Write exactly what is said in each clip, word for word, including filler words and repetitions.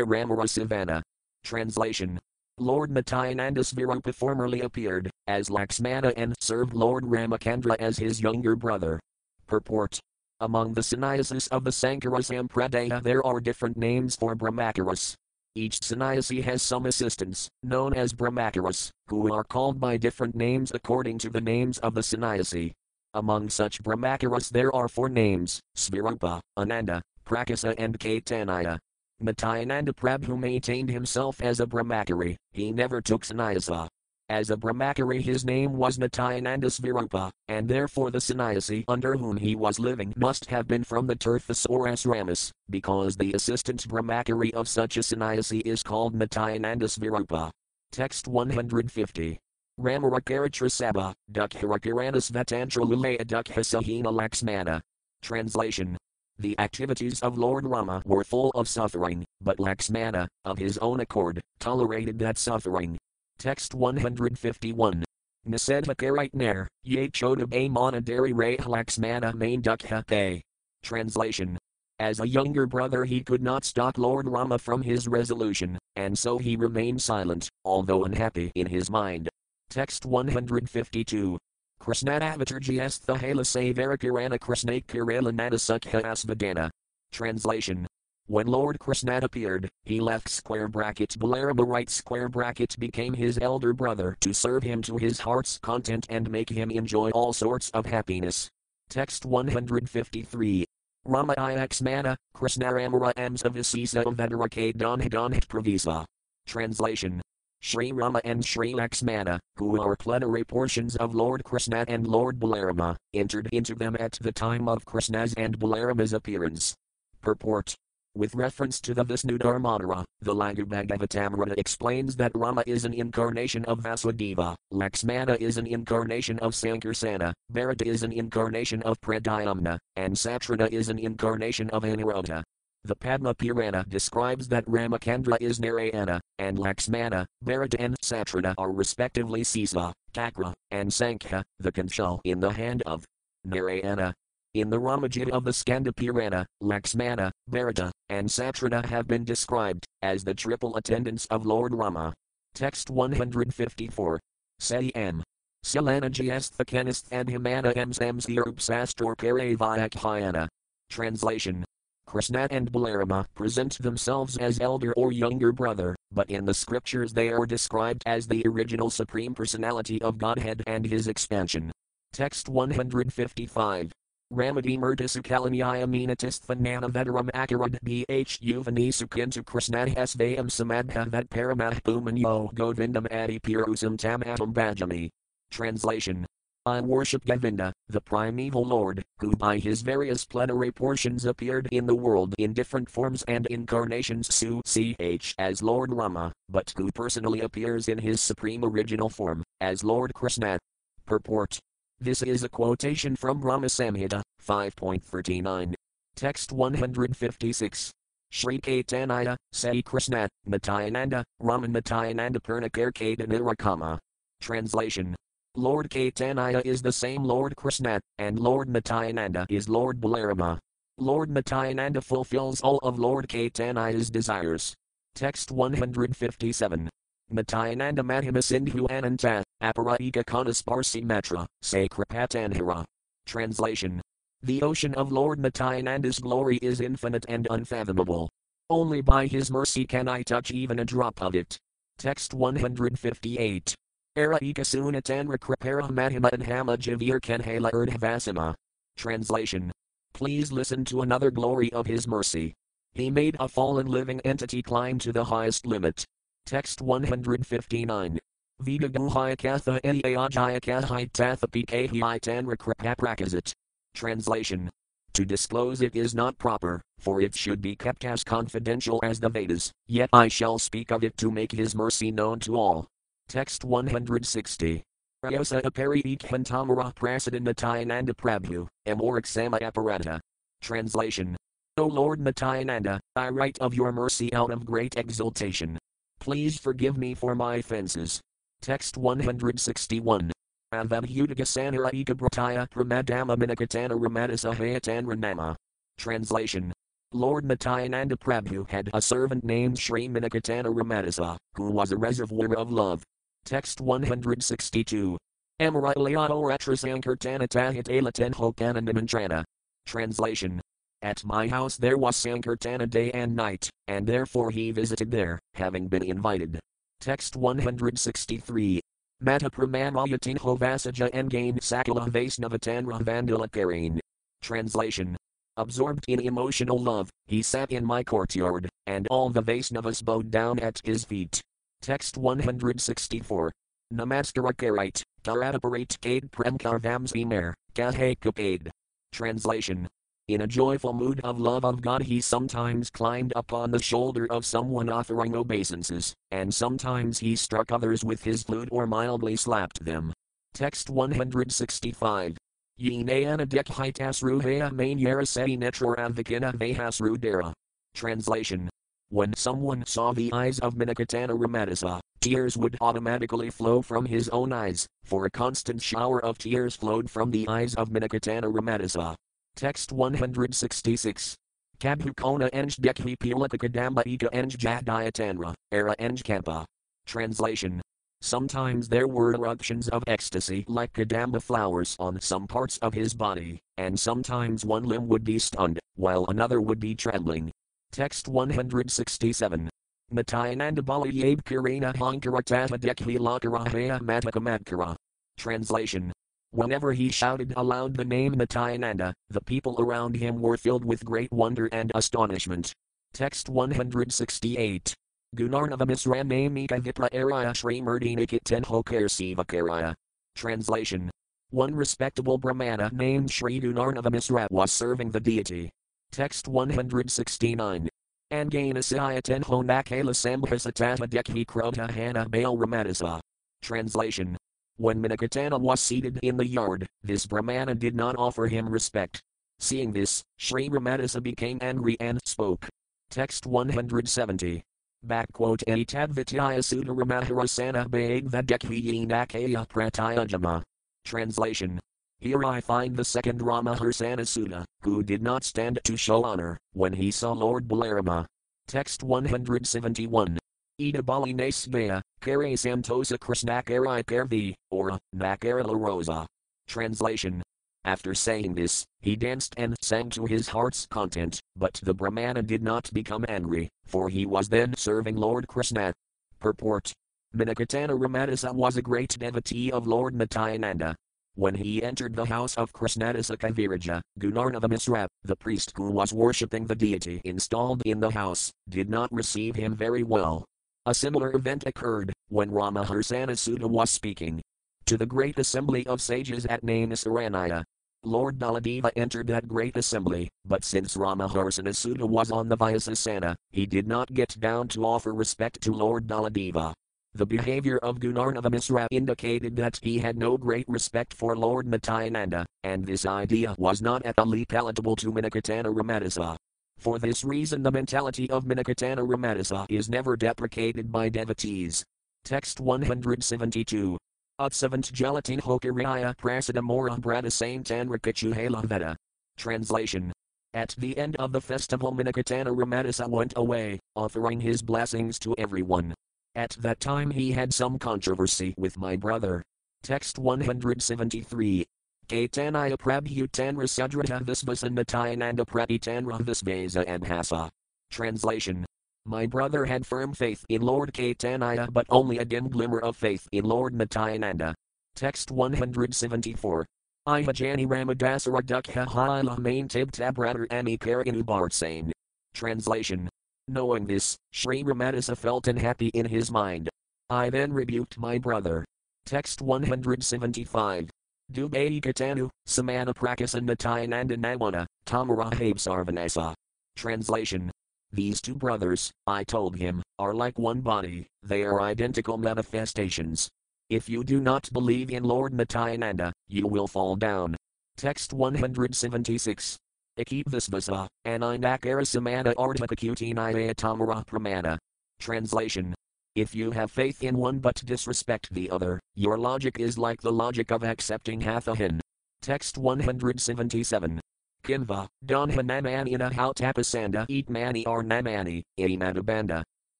Aramara Sivana. Translation. Lord Matayananda Svarūpa formerly appeared as Lakṣmaṇa and served Lord Ramachandra as his younger brother. Purport. Among the sannyasis of the Sankara-sampradaya there are different names for brahmacharis. Each sannyasi has some assistants, known as brahmacharis, who are called by different names according to the names of the sannyasi. Among such brahmacharis there are four names, Svarupa, Ananda, Prakasa and Caitanya. Matayananda Prabhu maintained himself as a brahmachari, he never took sannyasa. As a brahmachari his name was Nityananda Svarūpa, and therefore the sannyasi under whom he was living must have been from the Tirthas or Ashramas, because the assistant brahmachari of such a sannyasi is called Matayananda Svarūpa. Text one hundred fifty. Rāmarākaratra Sabha, Dukharakarana Svatantra Lulaya Dukhasahīna Lakṣmaṇa. Translation. The activities of Lord Rama were full of suffering, but Lakṣmaṇa, of his own accord, tolerated that suffering. Text one hundred fifty-one. Nisedvakaritnair, ye chodabay monadari ray Lakṣmaṇa main dukha pay. Translation. As a younger brother he could not stop Lord Rama from his resolution, and so he remained silent, although unhappy in his mind. Text one hundred fifty-two. Krishnadavatarjyas thahala sevarakarana krishnakaralanada sukha asvadana. Translation. When Lord Krishna appeared, he left square brackets Balarama right square brackets became his elder brother to serve him to his heart's content and make him enjoy all sorts of happiness. Text one hundred fifty-three. Rama I Lakṣmaṇa, Krishna Ramara Amsava Sisa Vedarakadonhadonhat Pravisa. Translation. Sri Rama and Sri Lakṣmaṇa, who are plenary portions of Lord Krishna and Lord Balarama, entered into them at the time of Krishna's and Balarama's appearance. Purport. With reference to the Visnudharmadara, the Laghubhagavatamrita explains that Rama is an incarnation of Vasudeva, Lakṣmaṇa is an incarnation of Saṅkarsana, Bharata is an incarnation of Pradyumna, and Satrana is an incarnation of Anuruddha. The Padma Purana describes that Ramachandra is Narayana, and Lakṣmaṇa, Bharata and Satrana are respectively Sisa, Ṭhākura, and Sankha, the conch in the hand of Narayana. In the Ramajit of the Skanda Purana, Lakṣmaṇa, Bharata, and Satrana have been described as the triple attendants of Lord Rama. Text one hundred fifty-four. Sayam. Silanajyasthakanastadhimana emsamsirupsastorkaravayakhayana. Translation. Krishna and Balarama present themselves as elder or younger brother, but in the scriptures they are described as the original Supreme Personality of Godhead and his expansion. Text one hundred fifty-five. Ramadi murdasukalanyaya minatisthanana vedaram akarad bhu vanisukintu krishnadhas vayam samadha vet paramahpumanyo govindam adi pirusam tamatam bhajami. Translation. I worship Govinda, the primeval Lord, who by his various plenary portions appeared in the world in different forms and incarnations such as Lord Rama, but who personally appears in his supreme original form, as Lord Krishna. Purport. This is a quotation from Brahma Samhita, five point thirty-nine. Text one hundred fifty-six. Shri Caitanya, Sai Krishna, Matayananda, Rama Matayananda Purnakarkadanirikama. Translation. Lord Caitanya is the same Lord Krishna, and Lord Matayananda is Lord Balarama. Lord Matayananda fulfills all of Lord Caitanya's desires. Text one hundred fifty-seven. Matayananda Mahima Sindhu Ananta, Aparaika Kanasparsi Matra, Sakrapatanhira. Translation. The ocean of Lord Matayananda's glory is infinite and unfathomable. Only by his mercy can I touch even a drop of it. Text one hundred fifty-eight. Araika Sunatanra Kripara Mahima Anhama Javir Kanhala Erdhavasima. Translation. Please listen to another glory of his mercy. He made a fallen living entity climb to the highest limit. Text one hundred fifty-nine. Veda Guhyakatha Enyajayakahai Tathapikahi Tanrakrapaprakazit. Translation. To disclose it is not proper, for it should be kept as confidential as the Vedas, yet I shall speak of it to make his mercy known to all. Text one hundred sixty. Rayosa Apari Ikhantamara Prasadin Matayananda Prabhu, Amorik Sama Aparata. Translation. O Lord Matayananda, I write of your mercy out of great exultation. Please forgive me for my offenses. Text one hundred sixty-one. Avabhudagasanara ikabrataya pramadama Mīnaketana Rāmadāsa Hayatanranama. Translation. Lord Matayananda Prabhu had a servant named Sri Mīnaketana Rāmadāsa, who was a reservoir of love. Text one hundred sixty-two. Amarayalato Ratra Saṅkartana Tahatela Tenhokana Nimantrana. Translation. At my house there was Saṅkartana day and night, and therefore he visited there, having been invited. Text one hundred sixty-three. Mata Pramamayatinho Vasaja Engane Sakala Vaisnavatanra Vandalakarin. Translation. Absorbed in emotional love, he sat in my courtyard, and all the Vaisnavas bowed down at his feet. Text one hundred sixty-four. Namaskarakarite, Tarataparate Kade Premkarvamsimer, Kahekapade. Translation. In a joyful mood of love of God he sometimes climbed upon the shoulder of someone offering obeisances, and sometimes he struck others with his flute or mildly slapped them. Text one hundred sixty-five. Yinayana dekhitasruhaya mainyaraseti netraravakina vehasrudera. Translation. When someone saw the eyes of Mīnaketana Rāmadāsa, tears would automatically flow from his own eyes, for a constant shower of tears flowed from the eyes of Mīnaketana Rāmadāsa. Text one hundred sixty-six. Kabhukona enj dekhi pilakakadamba ika enj jadiatanra, era enj kampa. Translation. Sometimes there were eruptions of ecstasy like kadamba flowers on some parts of his body, and sometimes one limb would be stunned, while another would be trembling. Text one hundred sixty-seven. Matayananda Balayeb Kirina Hankaratata dekhi lakarahaya matakamadkara. Translation. Whenever he shouted aloud the name Matayananda, the people around him were filled with great wonder and astonishment. Text one hundred sixty-eight. Gunarnava Misra Namika Vipra Araya Shri Murdinikitan Hokar Sivakaraya. Translation. One respectable Brahmana named Shri Gunarnava Misra was serving the deity. Text one hundred sixty-nine. Angana Sayatan Honakala Sambhasatata Dekhi Krota Hana Bail Ramadasa. Translation. When Mīnaketana was seated in the yard, this Brahmana did not offer him respect. Seeing this, Sri Rāmadāsa became angry and spoke. Text one hundred seventy. Backquote Etadvitya Sudha Ramaharsana Dekhiyanakaya Pratyajama. Translation. Here I find the second Ramaharsana Sutta, who did not stand to show honor, when he saw Lord Balarama. Text one hundred seventy-one. Ida Bali Nasvaya, Kare Samtosa Krishnakari Kervi, or Nakara La Rosa. Translation. After saying this, he danced and sang to his heart's content, but the Brahmana did not become angry, for he was then serving Lord Krishna. Purport. Mīnaketana Rāmadāsa was a great devotee of Lord Matayananda. When he entered the house of Krishnadasa Kaviraja, Gunarnava Misra, the priest who was worshipping the deity installed in the house, did not receive him very well. A similar event occurred, when Ramaharsana Sutta was speaking to the great assembly of sages at Nainasaranya. Lord Baladeva entered that great assembly, but since Ramaharsana Sutta was on the Vyasasana, he did not get down to offer respect to Lord Baladeva. The behavior of Gunarnava Misra indicated that he had no great respect for Lord Matayananda, and this idea was not at all palatable to Mīnaketana Rāmadāsa. For this reason the mentality of Mīnaketana Rāmadāsa is never deprecated by devotees. Text one hundred seventy-two. Utsavant Jalatin Hokariya Prasadamora Brata Saintanra Pichuhala Veda. Translation. At the end of the festival Mīnaketana Rāmadāsa went away, offering his blessings to everyone. At that time he had some controversy with my brother. Text one hundred seventy-three. Caitanya Prabhu Tanra Sudrata Visvasa Matayananda Prati Tanra Visvasa Abhasa. Translation. My brother had firm faith in Lord Caitanya but only a dim glimmer of faith in Lord Matayananda. Text one hundred seventy-four. Ihajani Ramadasara Dukha Haila Main Tibtabradar Amikarinu Bartsain. Translation. Knowing this, Sri Rāmadāsa felt unhappy in his mind. I then rebuked my brother. Text one hundred seventy-five. Dubei Katanu, Samana Prakasa Natayananda Nawana, Tamarahab Sarvanasa. Translation. These two brothers, I told him, are like one body, they are identical manifestations. If you do not believe in Lord Matayananda, you will fall down. Text one hundred seventy-six. Ikibvisvasa, Aninakara Samana Ardhakakutinaya Tamara Pramana. Translation. If you have faith in one but disrespect the other, your logic is like the logic of accepting Hathahin. Text one hundred seventy-seven. Kinva, Dhammanamaniana Hautapasanda Eatmani or Namani, Eanadabanda.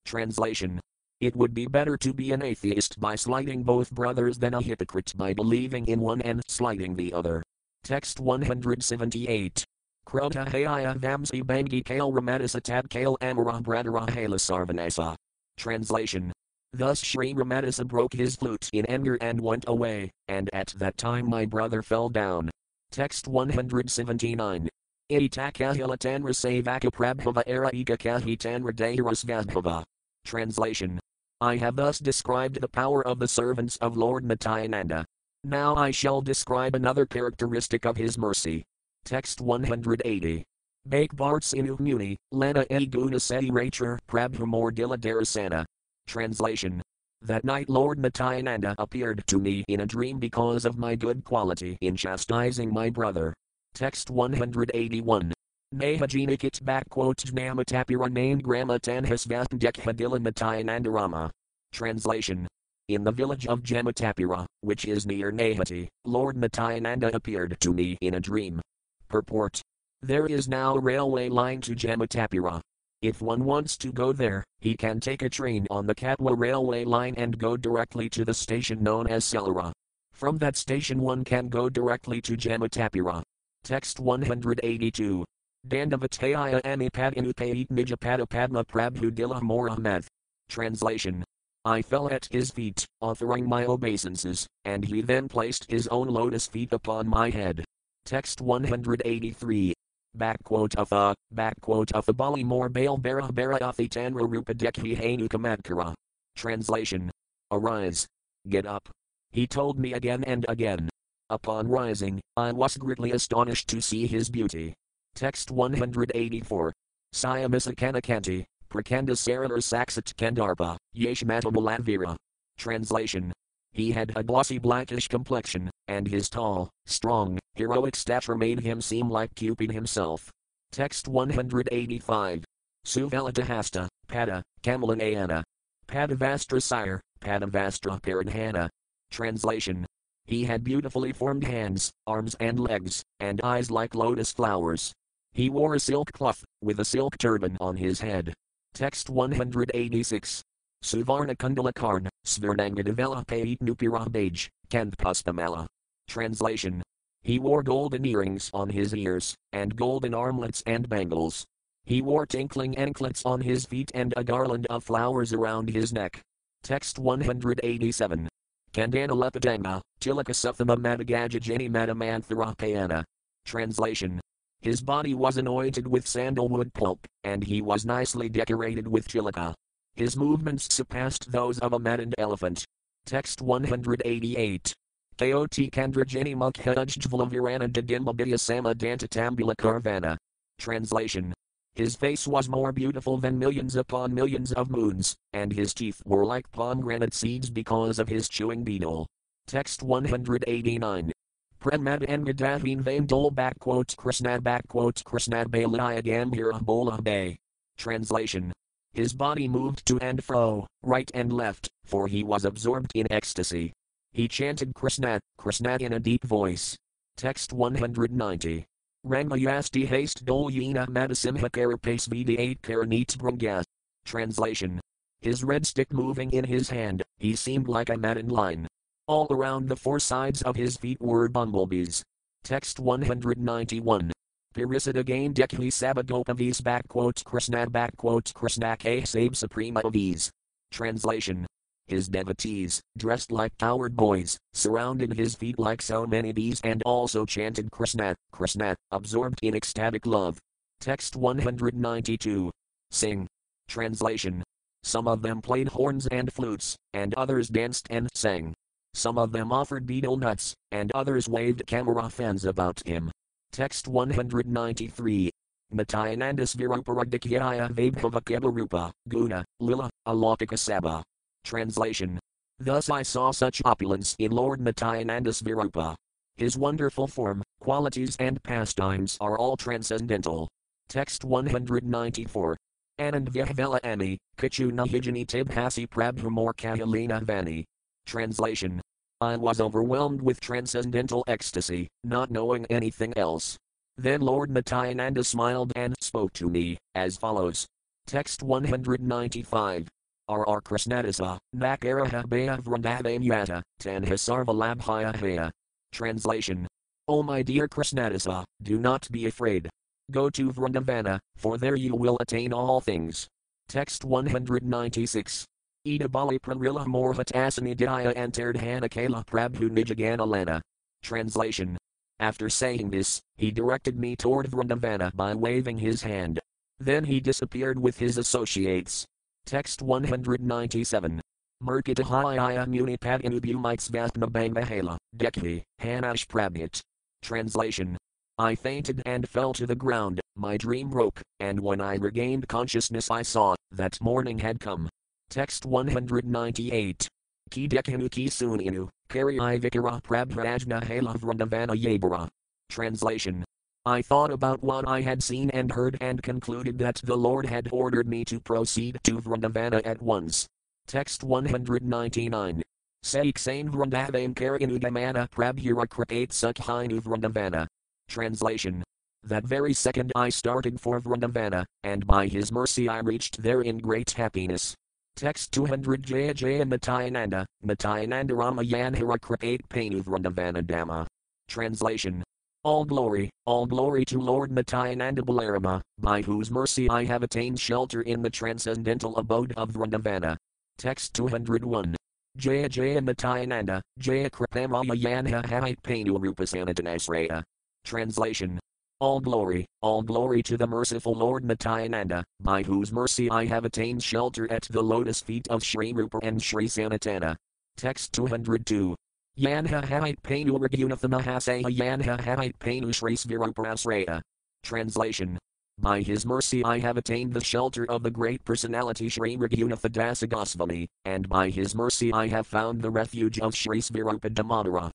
Translation. It would be better to be an atheist by slighting both brothers than a hypocrite by believing in one and slighting the other. Text one hundred seventy-eight. Krota Hayaya Vamsi Bangi Kale Ramadasa Tab Kale Amara Bradara Hala Sarvanasa. Translation. Thus Sri Ramadasa broke his flute in anger and went away, and at that time my brother fell down. Text one hundred seventy-nine. Itakahila Tanra Sevaka Prabhava Era Ika Kahi Tanra Dehiras Vabhava. Translation. I have thus described the power of the servants of Lord Matayananda. Now I shall describe another characteristic of his mercy. Text one hundred eighty. Bake Barts Inu Muni, Lana E Guna Seti Rachur Prabhumor Dila Darasana. Translation. That night Lord Matayananda appeared to me in a dream because of my good quality in chastising my brother. Text one hundred eighty-one. Nahajinikit Jnamatapiran Nain Gramatanhasvatndekadila Matayanandarama. Translation. In the village of Jamatapira, which is near Nahati, Lord Matayananda appeared to me in a dream. Purport. There is now a railway line to Jamatapira. If one wants to go there, he can take a train on the Katwa railway line and go directly to the station known as Selara. From that station one can go directly to Jamatapira. Text one hundred eighty-two. Dandavataya Amipadinupait Nijapada Padma Prabhudila Moramath. Translation. I fell at his feet, offering my obeisances, and he then placed his own lotus feet upon my head. Text one hundred eighty-three. Backquoteatha, backquoteatha Bali Mor Baal Bara Bara Athi Tanra Rupadekhi Hanukamadkara. Translation. Arise. Get up. He told me again and again. Upon rising, I was greatly astonished to see his beauty. Text one hundred eighty-four. Siamisakanakanti, Prakanda Sarar Saksat Kandarpa, Yeshmatamalavira. Translation. He had a glossy blackish complexion, and his tall, strong, heroic stature made him seem like Cupid himself. Text one hundred eighty-five. Suvalatahasta, Pada, Kamalanayana. Padavastra Sire, Padavastra Paradhana. Translation. He had beautifully formed hands, arms and legs, and eyes like lotus flowers. He wore a silk cloth, with a silk turban on his head. Text one hundred eighty-six. Suvarna Kundalakarna, Svirnangadavela Pait Nupirabaj, Kandpastamala. Translation. He wore golden earrings on his ears, and golden armlets and bangles. He wore tinkling anklets on his feet and a garland of flowers around his neck. Text one hundred eighty-seven. Kandana Lepidanga, Tilaka Suthama Madagajajini Madamanthirapayana. Translation. His body was anointed with sandalwood pulp, and he was nicely decorated with tilaka. His movements surpassed those of a maddened elephant. Text one hundred eighty-eight. Kaoti Kandrajini Mukhajjvlavirana Dadimlabhya Sama Danta Tambula Karvana. Translation. His face was more beautiful than millions upon millions of moons, and his teeth were like pomegranate seeds because of his chewing beetle. Text one hundred eighty-nine. Premad Engadavin Vain Dol backquote Krishna backquote Krishna Balaya Gambhira Bola Bay. Translation. His body moved to and fro, right and left, for he was absorbed in ecstasy. He chanted Krishna, Krishna in a deep voice. Text one hundred ninety. Ranmayasti haste dol yena madasimha karapes vd8 karanit brunga. Translation. His red stick moving in his hand, he seemed like a maddened lion. All around the four sides of his feet were bumblebees. Text one hundred ninety-one. Pirisadagain dekhi sabagopavis backquote Krishna backquote Krishna k sab suprema avis. Translation. His devotees, dressed like coward boys, surrounded his feet like so many bees and also chanted Krishna, Krishna, absorbed in ecstatic love. Text one hundred ninety-two. Sing. Translation. Some of them played horns and flutes, and others danced and sang. Some of them offered betel nuts, and others waved camera fans about him. Text one hundred ninety-three. Matayananda Svarūpa Radhikyaya Vaibhava Kebarupa, Guna, Lila, Alokika Sabha. Translation. Thus I saw such opulence in Lord Matayananda Svarūpa. His wonderful form, qualities and pastimes are all transcendental. Text one hundred ninety-four. Anandvyahvela Ami, Kichuna Hijani Tibhasi Prabhumor Kayalina Vani. Translation. I was overwhelmed with transcendental ecstasy, not knowing anything else. Then Lord Matayananda smiled and spoke to me, as follows. Text one hundred ninety-five. R R. Krishnadasa, Nakarahabaya Vrindavamyata, Tanhisarvalabhyahaya. Translation. O my dear Krishnadasa, do not be afraid. Go to Vrindavana, for there you will attain all things. Text one hundred ninety-six. Idabali Prarila Morhatasanidaya Antardhana Kala Prabhu Nijaganalana. Translation. After saying this, he directed me toward Vrindavana by waving his hand. Then he disappeared with his associates. Text one hundred ninety-seven. Merkatahaya Munipadinubhumites Vastnabangahala, Dekhi, Hanash Prabhyat. Translation. I fainted and fell to the ground, my dream broke, and when I regained consciousness I saw that morning had come. Text one hundred ninety-eight. Kidekinu Kisuninu, Kari Vikara Prabhrajna Hala Vrindavana Yabara. Translation. I thought about what I had seen and heard and concluded that the Lord had ordered me to proceed to Vrindavana at once. Text one hundred ninety-nine. Saiksane Vrindavam Karinudamana Prabhura Kripate Sukhinu Vrindavana. Translation. That very second I started for Vrindavana, and by his mercy I reached there in great happiness. Text two hundred. Jaya Jaya Matayananda, Matayananda Ramayanhara Kripate Painu Vrindavana Dhamma. Translation. All glory, all glory to Lord Matayananda Balarama, by whose mercy I have attained shelter in the transcendental abode of Vrindavana. Text two hundred one. Jaya Jaya Matayananda, Jaya Kripamaya Yanha Painu Rupasanathanasraya. Translation. All glory, all glory to the merciful Lord Matayananda, by whose mercy I have attained shelter at the lotus feet of Sri Rupa and Sri Sanatana. Text two hundred two. Yanha Havite Painu Ragunathamahasaya Yanha Havite Painu Sri Svirupasraya. Translation. By his mercy I have attained the shelter of the great personality Sri Ragunatha Dasa Gosvami, and by his mercy I have found the refuge of Sri Svarupa Damodara.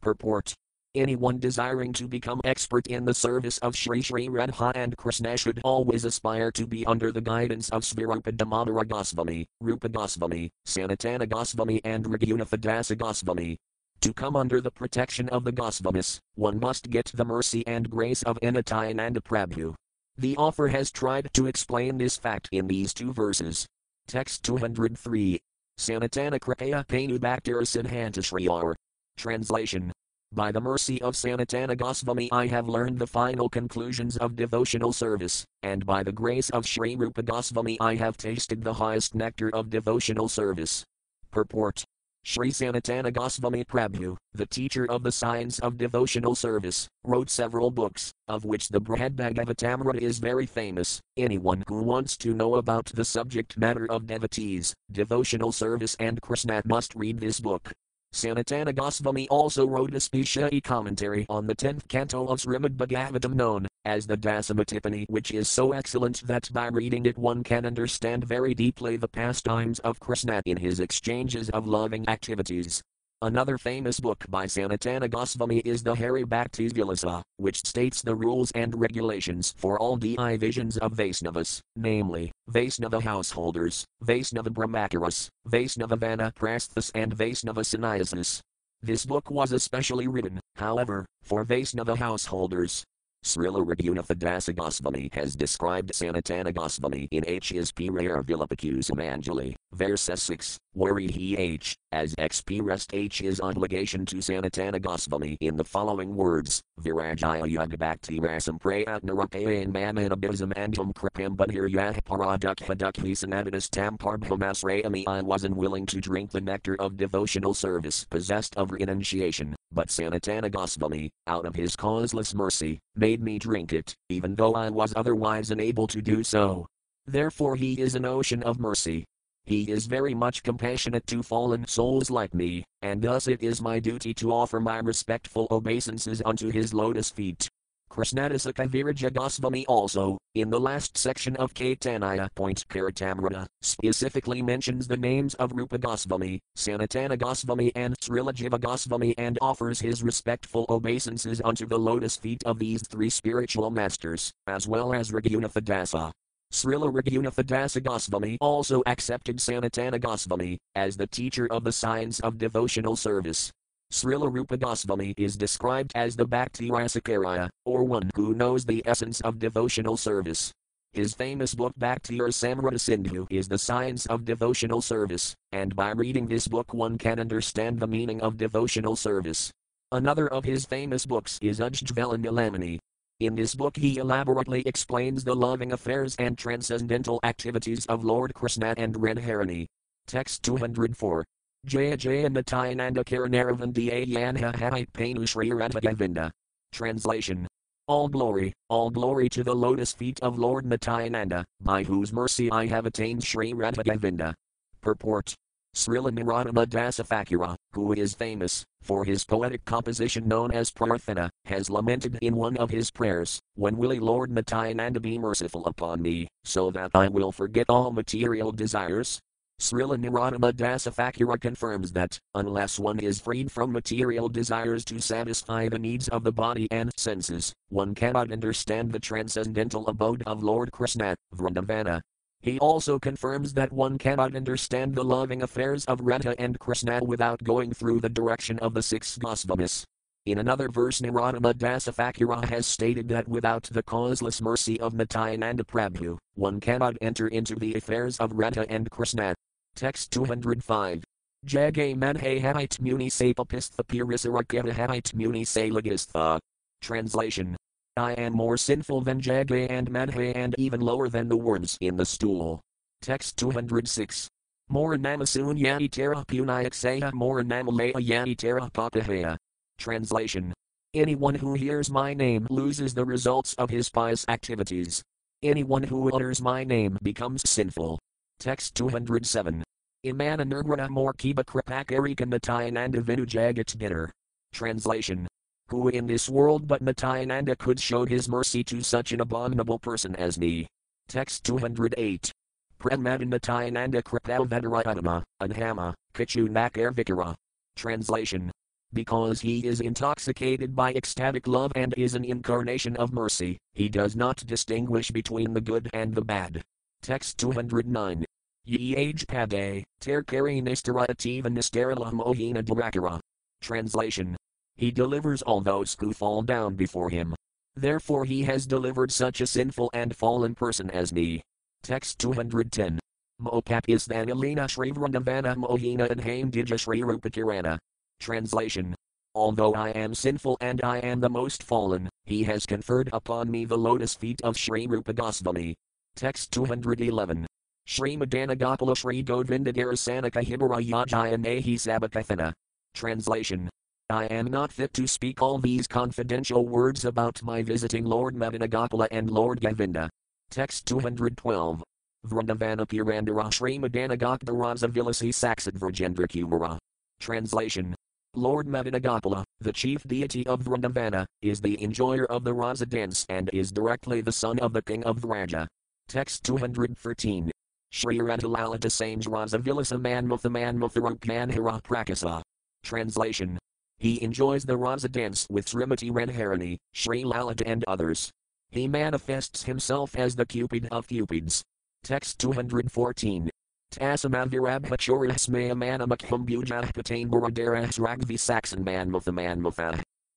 Purport. Anyone desiring to become expert in the service of Sri Sri Radha and Krishna should always aspire to be under the guidance of Svarupa Damodara Gosvami, Rupa Gosvami, Sanatana Gosvami and Ragunatha Dasa Gosvami. To come under the protection of the Gosvamis, one must get the mercy and grace of Matayananda Prabhu. The author has tried to explain this fact in these two verses. Text two hundred three. Sanatana Kripaya Painu Bhaktira Siddhanta Shriyar. Translation. By the mercy of Sanatana Gosvami I have learned the final conclusions of devotional service, and by the grace of Sri Rupa Gosvami I have tasted the highest nectar of devotional service. Purport. Sri Sanatana Gosvami Prabhu, the teacher of the science of devotional service, wrote several books, of which the Brihadbhagavatamrita is very famous. Anyone who wants to know about the subject matter of devotees, devotional service and Krishna must read this book. Sanatana Gosvami also wrote a special commentary on the tenth canto of Srimad Bhagavatam known as the Dasamatipani, which is so excellent that by reading it one can understand very deeply the pastimes of Krishna in his exchanges of loving activities. Another famous book by Sanatana Gosvami is the Hari Bhakti Vilasa, which states the rules and regulations for all divisions of Vaisnavas, namely, Vaisnava householders, Vaisnava brahmacharis, Vaisnava vanaprasthas and Vaisnava sannyasas. This book was especially written, however, for Vaisnava householders. Srila Raghunatha Dasa Gosvami has described Sanatana Gosvami in his Pira Vilapakusamanjali, verse six, where he h, as expressed his obligation to Sanatana Gosvami in the following words, Virajaya Yagabhakti Rasam Prayatnarapayan Mamanabhisam Antum Kripam Badhiryah Paradukha Dukhi Sanatanas Tamparbhamasrayami. I was unwilling to drink the nectar of devotional service possessed of renunciation, but Sanatana Gosvami, out of his causeless mercy, made me drink it, even though I was otherwise unable to do so. Therefore he is an ocean of mercy. He is very much compassionate to fallen souls like me, and thus it is my duty to offer my respectful obeisances unto his lotus feet. Krishnadasa Kaviraja Gosvami also, in the last section of Caitanya Point Karatamrita, specifically mentions the names of Rupa Gosvami, Sanatana Gosvami and Srila Jiva Gosvami and offers his respectful obeisances unto the lotus feet of these three spiritual masters, as well as Raghunatha Dasa. Srila Raghunatha Dasa Gosvami also accepted Sanatana Gosvami as the teacher of the science of devotional service. Srila Rupa Goswami is described as the Bhakti Rasakaraya, or one who knows the essence of devotional service. His famous book Bhakti or Samrata Sindhu is the science of devotional service, and by reading this book one can understand the meaning of devotional service. Another of his famous books is Ujjvala Nilamani. In this book he elaborately explains the loving affairs and transcendental activities of Lord Krishna and Radharani. Text two hundred four. Jaya Jaya Nityananda Kiranaravandiyana Hai Painu Shri Radha Govinda. Translation. All glory, all glory to the lotus feet of Lord Nityananda, by whose mercy I have attained Shri Radha Govinda. Purport. Srila Nārottama Dāsa Ṭhākura, who is famous for his poetic composition known as Prarthana, has lamented in one of his prayers, "When will Lord Nityananda be merciful upon me, so that I will forget all material desires?" Srila Nārottama Dāsa Ṭhākura confirms that, unless one is freed from material desires to satisfy the needs of the body and senses, one cannot understand the transcendental abode of Lord Krishna, Vrindavana. He also confirms that one cannot understand the loving affairs of Radha and Krishna without going through the direction of the six Gosvamis. In another verse Nārottama Dāsa Ṭhākura has stated that without the causeless mercy of Matayananda Prabhu, one cannot enter into the affairs of Radha and Krishna. Text two hundred five. Jagay manhe hait munisapapistha pirisaraketa hait munisalagistha. Translation. I am more sinful than Jagay and Madhe and even lower than the worms in the stool. Text two hundred six. More namasun yanitera punayakseya more namalaya yanitera papaheya. Translation. Anyone who hears my name loses the results of his pious activities. Anyone who utters my name becomes sinful. Text two hundred seven. Imana nirgrana morkiba kripakarika Nityananda vinu jagat bitter. Translation. Who in this world but Nityananda could show his mercy to such an abominable person as me? Text two hundred eight. Pramada Nityananda kripavedara adama, anhama, kichunakar vikara. Translation. Because he is intoxicated by ecstatic love and is an incarnation of mercy, he does not distinguish between the good and the bad. Text two hundred nine. Ye age pade, terkari nistara ativa nistarala mohina drakara. Translation. He delivers all those who fall down before him. Therefore he has delivered such a sinful and fallen person as me. Text two hundred ten. Mopat is thanalina shri vrindavana mohina and haim dija shri rupakirana. Translation. Although I am sinful and I am the most fallen, he has conferred upon me the lotus feet of Shri Rupa Gosvami. Text two hundred eleven. Shri Madanagopala Shri Govinda Darasanaka Hibara Yajaya Nahi Sabakathana. Translation. I am not fit to speak all these confidential words about my visiting Lord Madanagopala and Lord Govinda. Text two hundred twelve. Vrindavana Pirandara Shri Madanagopala Raza Vilasi Saksad Virjendra Kumara. Translation. Lord Madanagopala, the chief deity of Vrindavana, is the enjoyer of the Raza dance and is directly the son of the king of Vraja. Text two hundred thirteen. Shri Radha Lalata Sames Raza Vilasa Manmutha Manmutharukman Hira Prakasa. Translation. He enjoys the Raza dance with Srimati Radharani, Shri Lalata and others. He manifests himself as the Cupid of Cupids. Text two hundred fourteen.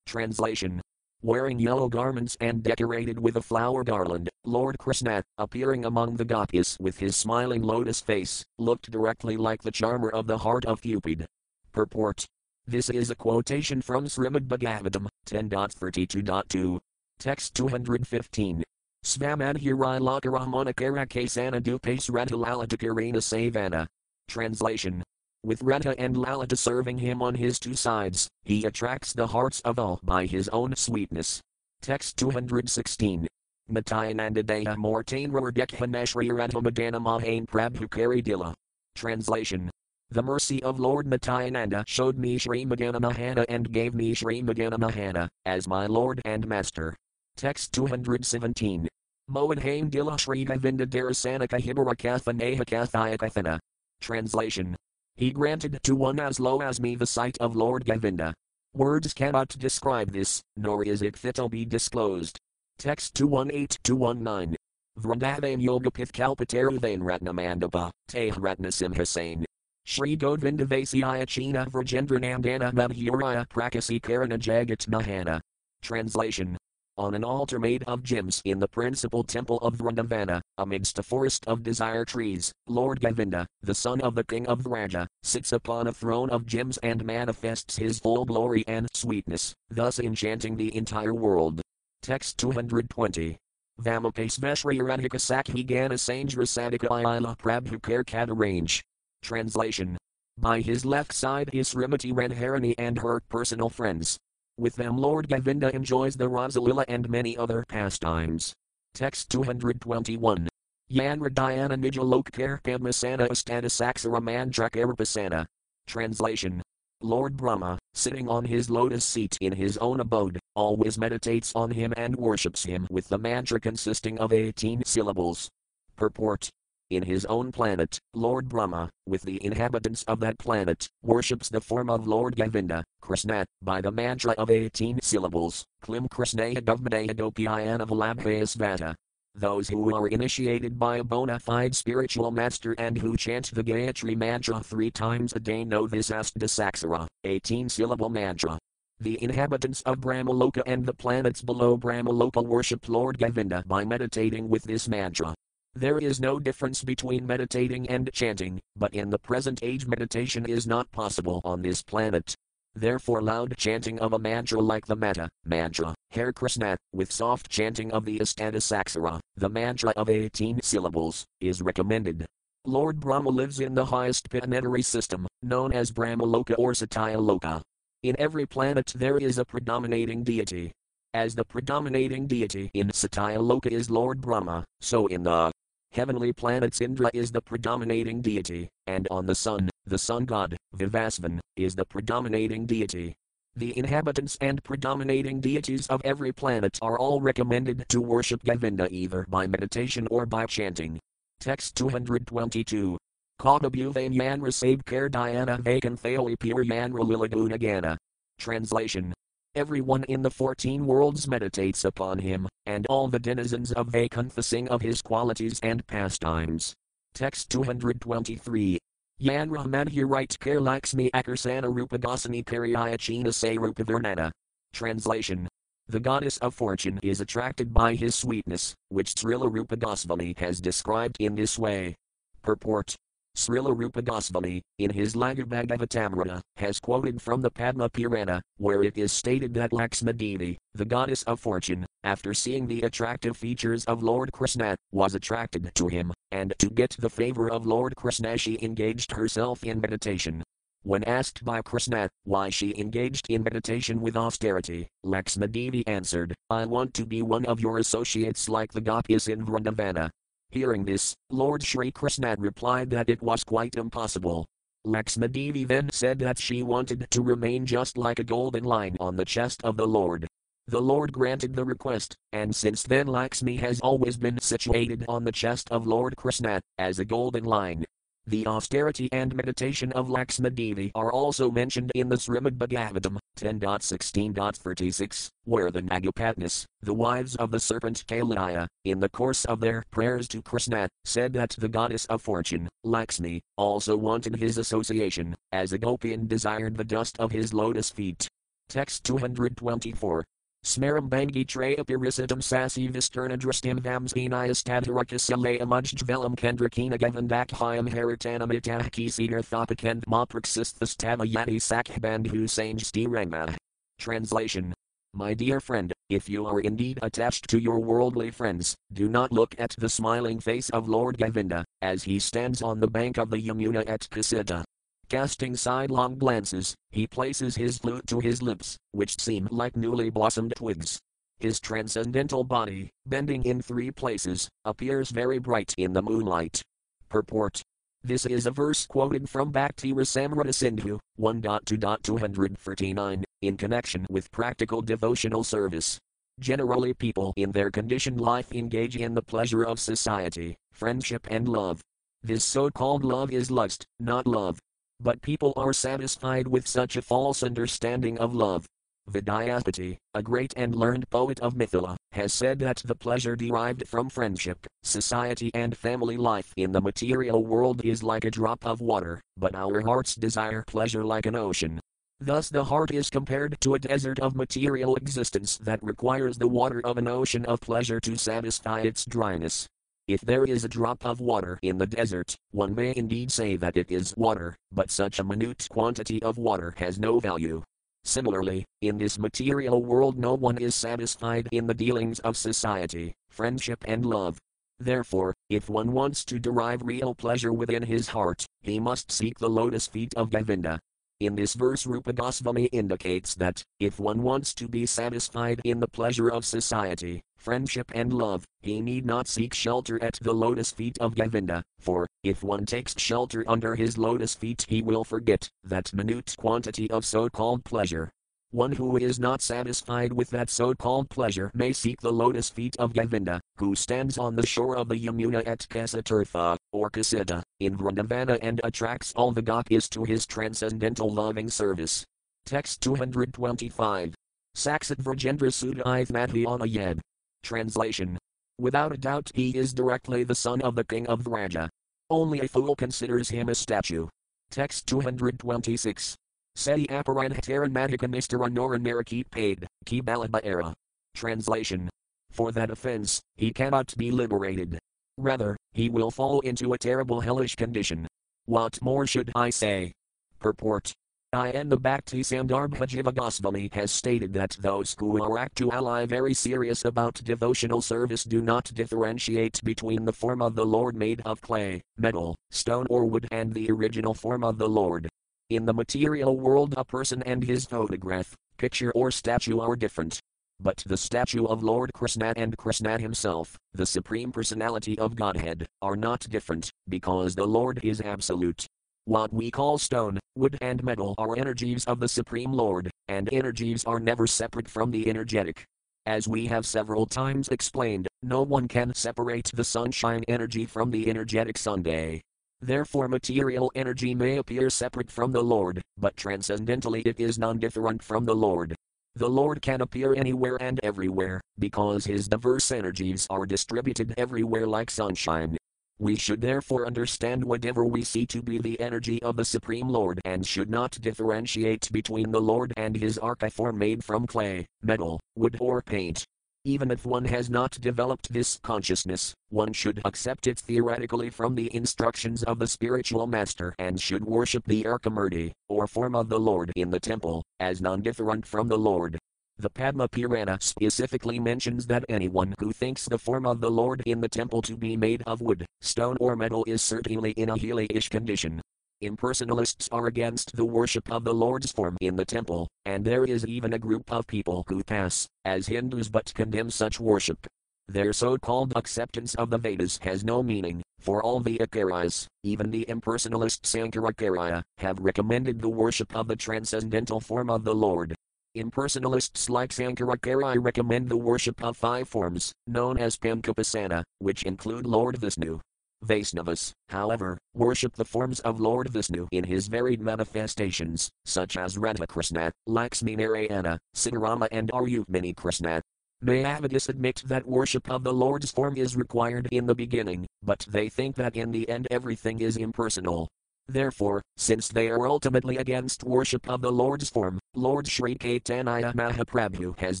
Translation. Wearing yellow garments and decorated with a flower garland, Lord Krishna, appearing among the Gopis with his smiling lotus face, looked directly like the charmer of the heart of Cupid. Purport. This is a quotation from Srimad Bhagavatam, ten thirty-two point two. Text two hundred fifteen. Svamadhirai Lakaramana Kesana Dupes Radha Lalata Karina Savana. Translation. With Radha and Lalata serving him on his two sides, he attracts the hearts of all by his own sweetness. Text two hundred sixteen. Matayananda Deha Mortainra Dekhana Shri Radha Madana Mahain Prabhu Kari Dilla. Translation. The mercy of Lord Matayananda showed me Shri Madana Mahana and gave me Shri Madana Mahana, as my Lord and Master. Text two hundred seventeen. Mohanhaim Dila Shri Govinda Darasanaka Hibara Kathanaha Kathaya Kathana. Translation. He granted to one as low as me the sight of Lord Govinda. Words cannot describe this, nor is it fit to be disclosed. Text two eighteen to two nineteen. Vrindavan Yogapith Kalpataruthain Ratnamandapa, Teh Ratnasimhasain. Shri Govinda Vaisya Chena Vrajendranandana Madhuraya Prakasi Karana Jagat Mahana. Translation. On an altar made of gems in the principal temple of Vrindavana, amidst a forest of desire trees, Lord Govinda, the son of the king of Vraja, sits upon a throne of gems and manifests his full glory and sweetness, thus enchanting the entire world. Text two hundred twenty. Vamapasveshri Radhika Sakhi Gana Sangra Sadhika Iyala Prabhukar Katarange. Translation. By his left side is Srimati Radharani and her personal friends. With them Lord Govinda enjoys the Rasalila and many other pastimes. Text two hundred twenty-one. Yanradhyana Nijalokar Padmasana Astana Saksara Mandra Karapasana. Translation. Lord Brahma, sitting on his lotus seat in his own abode, always meditates on him and worships him with the mantra consisting of eighteen syllables. Purport. In his own planet, Lord Brahma, with the inhabitants of that planet, worships the form of Lord Govinda, Krishna, by the mantra of eighteen syllables, Klim Krishnaya Govmadaya Dopiyana Vallabhayasvata. Those who are initiated by a bona fide spiritual master and who chant the Gayatri mantra three times a day know this Astasaksara, eighteen-syllable mantra. The inhabitants of Brahmaloka and the planets below Brahmaloka worship Lord Govinda by meditating with this mantra. There is no difference between meditating and chanting, but in the present age meditation is not possible on this planet. Therefore loud chanting of a mantra like the Mata mantra, Hare Krishna, with soft chanting of the Astadaksara, the mantra of eighteen syllables, is recommended. Lord Brahma lives in the highest planetary system, known as Brahmaloka or Satyaloka. In every planet there is a predominating deity. As the predominating deity in Satyaloka is Lord Brahma, so in the heavenly planets Indra is the predominating deity, and on the sun, the sun god, Vivasvan, is the predominating deity. The inhabitants and predominating deities of every planet are all recommended to worship Govinda either by meditation or by chanting. Text two hundred twenty-two. Kadabuvain Manra Sabkar Dhyana Vakan Thali Pir Manra Liladunagana. Translation. Everyone in the fourteen worlds meditates upon him, and all the denizens of Vaikuntha sing of his qualities and pastimes. Text two hundred twenty-three. Yanra Madhurite Kar Lakshmi Akarsana Rupagasani Karyachina Sarupavarnana. Translation. The goddess of fortune is attracted by his sweetness, which Srila Rupa Gosvami has described in this way. Purport. Srila Rupa Gosvami, in his Laga Bhagavatamrita, has quoted from the Padma Purana, where it is stated that Lakshma Devi, the goddess of fortune, after seeing the attractive features of Lord Krishna, was attracted to him, and to get the favor of Lord Krishna she engaged herself in meditation. When asked by Krishna why she engaged in meditation with austerity, Lakshma Devi answered, I want to be one of your associates like the gopis in Vrindavana. Hearing this, Lord Shri Krishna replied that it was quite impossible. Lakshmadevi then said that she wanted to remain just like a golden line on the chest of the Lord. The Lord granted the request, and since then Lakshmi has always been situated on the chest of Lord Krishna, as a golden line. The austerity and meditation of Lakshmadevi are also mentioned in the Srimad Bhagavatam, ten sixteen thirty-six, where the Nagapatnas, the wives of the serpent Kailaya, in the course of their prayers to Krishna, said that the goddess of fortune, Lakshmi, also wanted his association, as a Gopian desired the dust of his lotus feet. Text two hundred twenty-four. Smaram bangi trayapirisitam sasi visterna drastim vamsiniastadharakasilayamujjvelam kendrakina gavandakhayam haritanam itahkisidar thopakend mapraksisthastama yati sakhbandhu sanjstirangma. Translation. My dear friend, if you are indeed attached to your worldly friends, do not look at the smiling face of Lord Govinda, as he stands on the bank of the Yamuna at Kasita. Casting sidelong glances, he places his flute to his lips, which seem like newly blossomed twigs. His transcendental body, bending in three places, appears very bright in the moonlight. Purport. This is a verse quoted from Bhakti Rasamrita Sindhu, one point two point two three nine, in connection with practical devotional service. Generally people in their conditioned life engage in the pleasure of society, friendship and love. This so-called love is lust, not love. But people are satisfied with such a false understanding of love. Vidyapati, a great and learned poet of Mithila, has said that the pleasure derived from friendship, society and family life in the material world is like a drop of water, but our hearts desire pleasure like an ocean. Thus the heart is compared to a desert of material existence that requires the water of an ocean of pleasure to satisfy its dryness. If there is a drop of water in the desert, one may indeed say that it is water, but such a minute quantity of water has no value. Similarly, in this material world no one is satisfied in the dealings of society, friendship and love. Therefore, if one wants to derive real pleasure within his heart, he must seek the lotus feet of Govinda. In this verse Rupa Gosvami indicates that, if one wants to be satisfied in the pleasure of society, friendship and love, he need not seek shelter at the lotus feet of Govinda, for, if one takes shelter under his lotus feet he will forget that minute quantity of so-called pleasure. One who is not satisfied with that so-called pleasure may seek the lotus feet of Govinda, who stands on the shore of the Yamuna at Tirtha, or Kasita, in Vrindavana and attracts all the gopis to his transcendental loving service. Text two hundred twenty-five. Saksat Vrajendra Suda Ithmathyana Yed. Translation. Without a doubt he is directly the son of the king of Vraja. Only a fool considers him a statue. Text two hundred twenty-six. Seti Aparanhtaranmatikanistaranoranarakit paid, ki balabhaera. Translation. For that offense, he cannot be liberated. Rather, he will fall into a terrible hellish condition. What more should I say? Purport. I and the Bhakti Sandarbha Jiva Gosvami has stated that those who are actually very serious about devotional service do not differentiate between the form of the Lord made of clay, metal, stone or wood and the original form of the Lord. In the material world a person and his photograph, picture or statue are different. But the statue of Lord Krishna and Krishna himself, the Supreme Personality of Godhead, are not different, because the Lord is absolute. What we call stone, wood and metal are energies of the Supreme Lord, and energies are never separate from the energetic. As we have several times explained, no one can separate the sunshine energy from the energetic Sunday. Therefore material energy may appear separate from the Lord, but transcendentally it is non-different from the Lord. The Lord can appear anywhere and everywhere, because his diverse energies are distributed everywhere like sunshine. We should therefore understand whatever we see to be the energy of the Supreme Lord and should not differentiate between the Lord and his archiform made from clay, metal, wood or paint. Even if one has not developed this consciousness, one should accept it theoretically from the instructions of the spiritual master and should worship the Arkamurti, or form of the Lord in the temple, as non-different from the Lord. The Padma Purana specifically mentions that anyone who thinks the form of the Lord in the temple to be made of wood, stone or metal is certainly in a hellish condition. Impersonalists are against the worship of the Lord's form in the temple, and there is even a group of people who pass as Hindus but condemn such worship. Their so-called acceptance of the Vedas has no meaning, for all the Acharyas, even the impersonalist Śaṅkarācārya, have recommended the worship of the transcendental form of the Lord. Impersonalists like Śaṅkarācārya recommend the worship of five forms, known as Pankapasana, which include Lord Vishnu. Vaisnavas, however, worship the forms of Lord Vishnu in his varied manifestations, such as Radha Krishna, Lakshmi Narayana, Sitarama and Arukmini Krishna. Mayavadis admit that worship of the Lord's form is required in the beginning, but they think that in the end everything is impersonal. Therefore, since they are ultimately against worship of the Lord's form, Lord Sri Caitanya Mahaprabhu has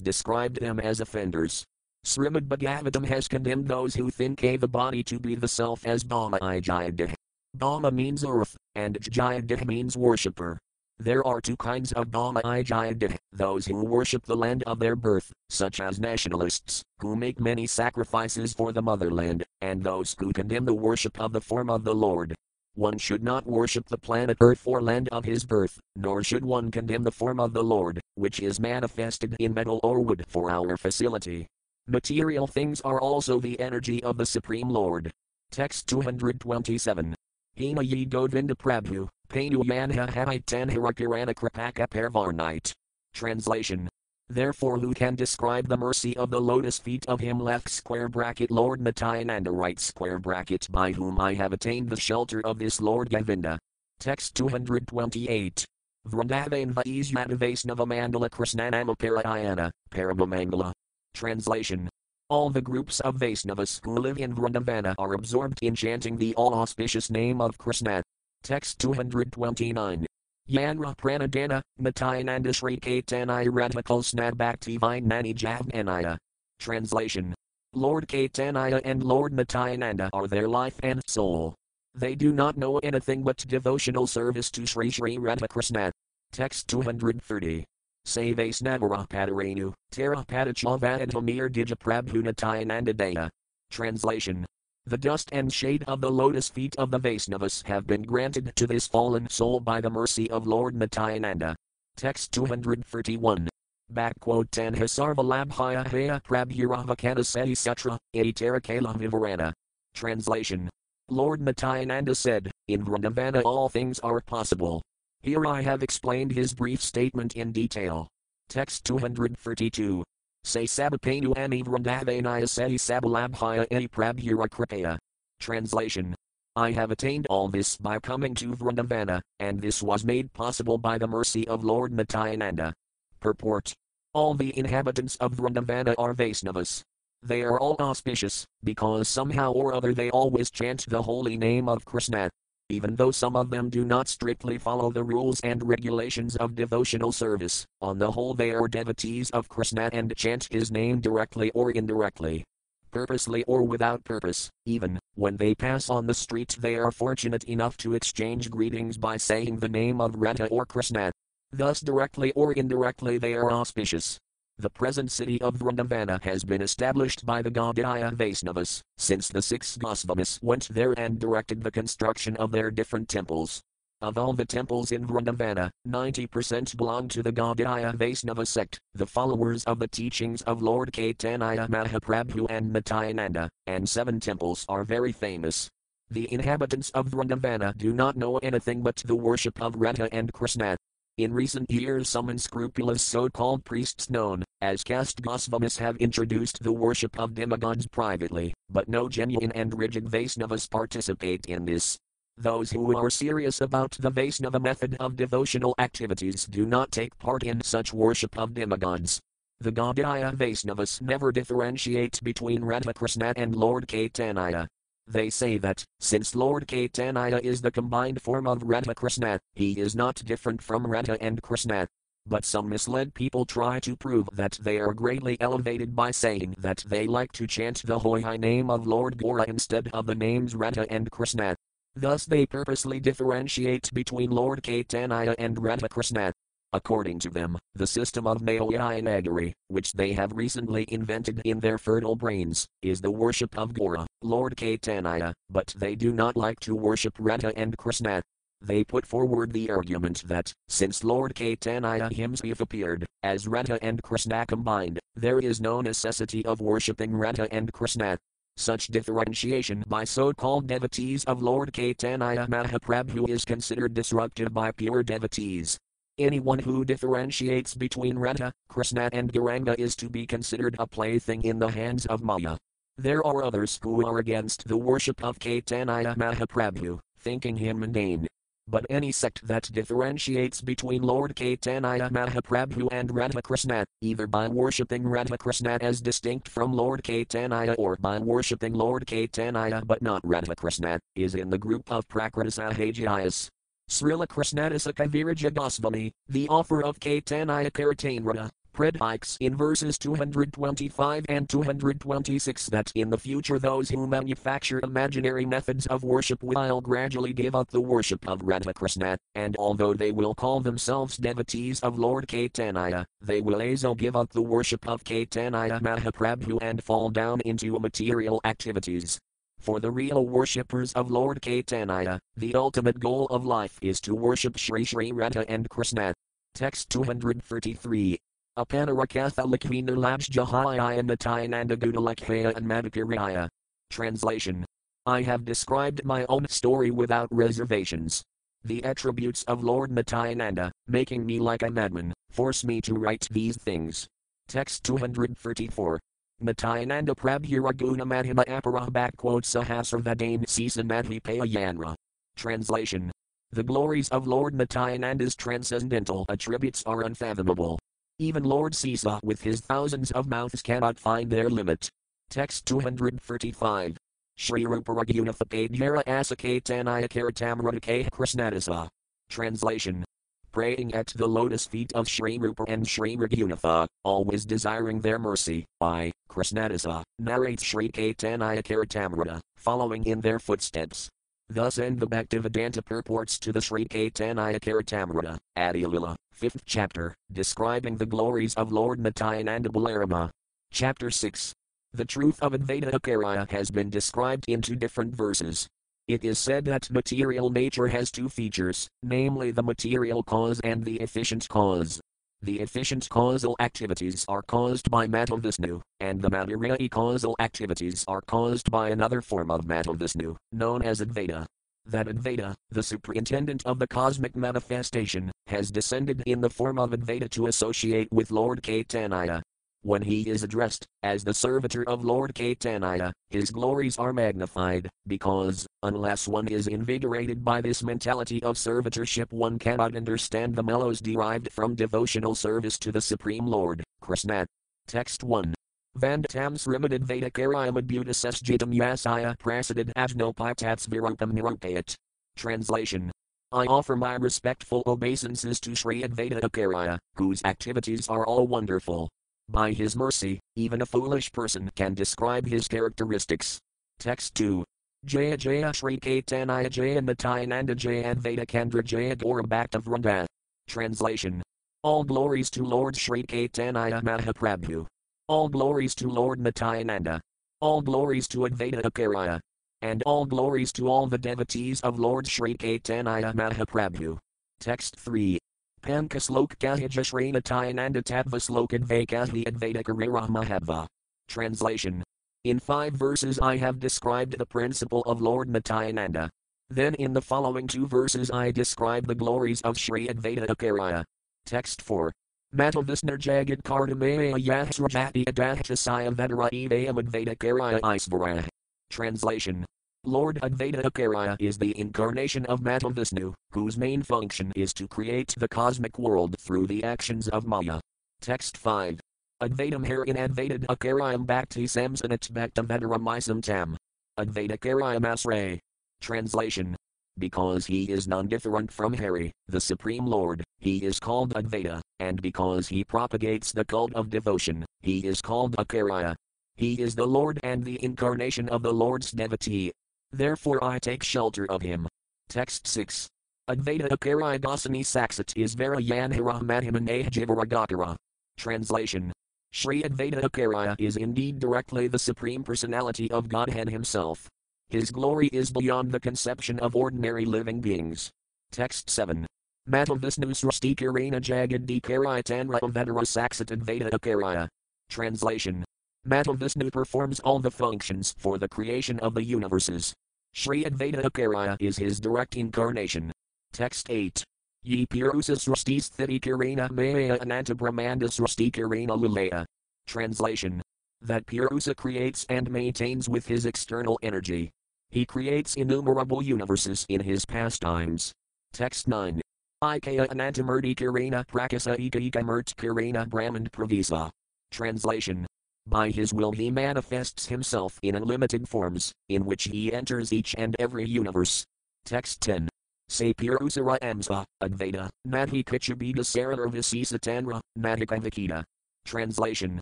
described them as offenders. Srimad Bhagavatam has condemned those who think a the body to be the self as Dhamma-i-Jayadah. Dhamma means earth, and Jayadah means worshipper. There are two kinds of Dhamma-i-Jayadah, those who worship the land of their birth, such as nationalists, who make many sacrifices for the motherland, and those who condemn the worship of the form of the Lord. One should not worship the planet Earth or land of his birth, nor should one condemn the form of the Lord, which is manifested in metal or wood for our facility. Material things are also the energy of the Supreme Lord. Text two hundred twenty-seven. Hina ye Govinda Prabhu, Panu Yanha Haitanharakarana Kripaka Parvarnite. Translation. Therefore who can describe the mercy of the lotus feet of him left square bracket Lord Matayananda right square bracket by whom I have attained the shelter of this Lord Govinda. Text two hundred twenty-eight. Vrindavainva Yadavaisnava Mandala Krishnanama Parayana, Paramamangala. Translation. All the groups of Vaisnavas who live in Vrindavana are absorbed in chanting the all-auspicious name of Krishna. Text two hundred twenty-nine. Yanra Pranadana, Matayananda Sri Caitanya Radhakrishna Bhakti Vinani Javnanaya. Translation. Lord Caitanya and Lord Matayananda are their life and soul. They do not know anything but devotional service to Sri Sri Radhakrishna. Text two hundred thirty. Say Vaisnavara Padarenu, Tara Padachavadhamir Dijaprabhu Natayanandadaya. Translation. The dust and shade of the lotus feet of the Vaisnavas have been granted to this fallen soul by the mercy of Lord Nityananda. Text two hundred thirty-one. Backquotan Hasarvalabhaya Haya Prabhuravakana Seti Sutra, Itarakala Vivarana. Translation. Lord Nityananda said, in Vrindavana all things are possible. Here I have explained his brief statement in detail. Text two hundred thirty-two. Say Sabapenu Ami Vrindavanaya Seti Sabalabhaya E Prabhura Kripaya. Translation. I have attained all this by coming to Vrindavana, and this was made possible by the mercy of Lord Nityananda. Purport. All the inhabitants of Vrindavana are Vaisnavas. They are all auspicious, because somehow or other they always chant the holy name of Krishna. Even though some of them do not strictly follow the rules and regulations of devotional service, on the whole they are devotees of Krishna and chant his name directly or indirectly. Purposely or without purpose, even, when they pass on the street they are fortunate enough to exchange greetings by saying the name of Radha or Krishna. Thus directly or indirectly they are auspicious. The present city of Vrindavana has been established by the Gaudiya Vaisnavas, since the six Gosvamis went there and directed the construction of their different temples. Of all the temples in Vrindavana, ninety percent belong to the Gaudiya Vaisnava sect, the followers of the teachings of Lord Caitanya Mahaprabhu and Nityananda, and seven temples are very famous. The inhabitants of Vrindavana do not know anything but the worship of Radha and Krishna. In recent years some unscrupulous so-called priests known as caste Gosvamis have introduced the worship of demigods privately, but no genuine and rigid Vaisnavas participate in this. Those who are serious about the Vaisnava method of devotional activities do not take part in such worship of demigods. The Gaudiya Vaisnavas never differentiate between Radhakrishna and Lord Caitanya. They say that, since Lord Caitanya is the combined form of Radha Krishna, he is not different from Radha and Krishna. But some misled people try to prove that they are greatly elevated by saying that they like to chant the holy name of Lord Gaura instead of the names Radha and Krishna. Thus they purposely differentiate between Lord Caitanya and Radha Krishna. According to them, the system of Mayayanagari, which they have recently invented in their fertile brains, is the worship of Gaura, Lord Caitanya, but they do not like to worship Radha and Krishna. They put forward the argument that, since Lord Caitanya himself appeared as Radha and Krishna combined, there is no necessity of worshipping Radha and Krishna. Such differentiation by so-called devotees of Lord Caitanya Mahaprabhu is considered disruptive by pure devotees. Anyone who differentiates between Radha, Krishna and Gauranga is to be considered a plaything in the hands of Maya. There are others who are against the worship of Caitanya Mahaprabhu, thinking him mundane. But any sect that differentiates between Lord Caitanya Mahaprabhu and Radha Krishna, either by worshipping Radha Krishna as distinct from Lord Caitanya or by worshipping Lord Caitanya but not Radha Krishna, is in the group of Prakritasahajayas. Srila Krishnadasa Kaviraja Gosvami, the author of Caitanya Karitanrata, predikes in verses two hundred twenty-five and two hundred twenty-six that in the future those who manufacture imaginary methods of worship will gradually give up the worship of Radha Krishna, and although they will call themselves devotees of Lord Caitanya, they will also give up the worship of Caitanya Mahaprabhu and fall down into material activities. For the real worshippers of Lord Caitanya, the ultimate goal of life is to worship Sri Sri Radha and Krishna. Text two hundred thirty-three. Aparakatha Lakhina Labjahaya and Nityananda Gudalakhaya and Madhakiraya. Translation. I have described my own story without reservations. The attributes of Lord Nityananda, making me like a madman, force me to write these things. Text two hundred thirty-four. Matayananda Prabhura Guna Madhima Apara Backquote Sahasravadain Sisa Madhi Payanra. Translation. The glories of Lord Matayananda's transcendental attributes are unfathomable. Even Lord Sisa with his thousands of mouths cannot find their limit. Text two hundred thirty-five. Shri Ruparagunificadyara Asakaitanayakaratamradakeh Krishnadasa. Translation. Praying at the lotus feet of Shri Rupa and Shri Raghunatha, always desiring their mercy, I, Krishnadasa, narrate Shri Caitanya Charitamrita, following in their footsteps. Thus end the Bhaktivedanta purports to the Shri Caitanya Charitamrita, Adilila, fifth chapter, describing the glories of Lord Nityananda Balarama. Chapter six. The truth of Advaita Acharya has been described in two different verses. It is said that material nature has two features, namely the material cause and the efficient cause. The efficient causal activities are caused by Madhavisnu, and the material causal activities are caused by another form of Madhavisnu, known as Advaita. That Advaita, the superintendent of the cosmic manifestation, has descended in the form of Advaita to associate with Lord Caitanya. When he is addressed as the servitor of Lord Caitanya, his glories are magnified, because, unless one is invigorated by this mentality of servitorship, one cannot understand the mellows derived from devotional service to the Supreme Lord, Krishna. Text one. Vandatam srimadadvaitakaryamadbutasesjitam yasaya prasadad ajnopitats virupam nirupayat. Translation. I offer my respectful obeisances to Sri Advaita Acharya, whose activities are all wonderful. By his mercy, even a foolish person can describe hhis characteristics. Text two. Jaya Jaya Shri Caitanya Jaya Nityananda Jaya Advaita Kendra Jaya Gaura Bhakta Vrinda. Translation. All glories to Lord Shri Caitanya Mahaprabhu. All glories to Lord Nityananda. All glories to Advaita Acharya. And all glories to all the devotees of Lord Shri Caitanya Mahaprabhu. Text three. Panka Slok Kahija Shri Nityananda Tattva Slokadvaikahi Advaita Karira Mahava. Translation. In five verses I have described the principle of Lord Nityananda. Then in the following two verses I describe the glories of Shri Advaita Acharya. Text four. Matavisner Jagad Kardamaya Yasrajati Adahtasaya Vedara Evayam Advaita Acharya Isvara. Translation. Lord Advaita Acharya is the incarnation of Matavisnu, whose main function is to create the cosmic world through the actions of Maya. Text five. Advaitam herein Advaitad Akaryam Bhakti Samsanat Bhakta Vedaramisam Tam. Advaita Akaryam Asray. Translation. Because he is non-different from Hari, the Supreme Lord, he is called Advaita, and because he propagates the cult of devotion, he is called Acharya. He is the Lord and the incarnation of the Lord's devotee. Therefore I take shelter of him. Text six. Advaita Acharya Dasani Saksat is Varayanhara Madhimaneh Jivaragakara. Translation. Shri Advaita Acharya is indeed directly the Supreme Personality of Godhead himself. His glory is beyond the conception of ordinary living beings. Text seven. Matavisnu Srastikarena Jagaddikaryatanra Vedara Saksat Advaita Acharya. Translation. Matavisnu performs all the functions for the creation of the universes. Shri Advaita Acharya is his direct incarnation. Text eight. Ye Purusa Srasti Sthiti Karena Maya Ananta Brahmanda Srasti Karena Lilaya. Translation. That Purusa creates and maintains with his external energy. He creates innumerable universes in his pastimes. Text nine. Ikaya Anantamurti Karena Prakasa Ika Ikamurt Karena Brahmand Pravisa. Translation. By his will he manifests himself in unlimited forms, in which he enters each and every universe. Text ten. Se Purusara Amsa, Advaita, Nadhi Kichabida Sararavasisa Tanra, Nadhikavikita. Translation.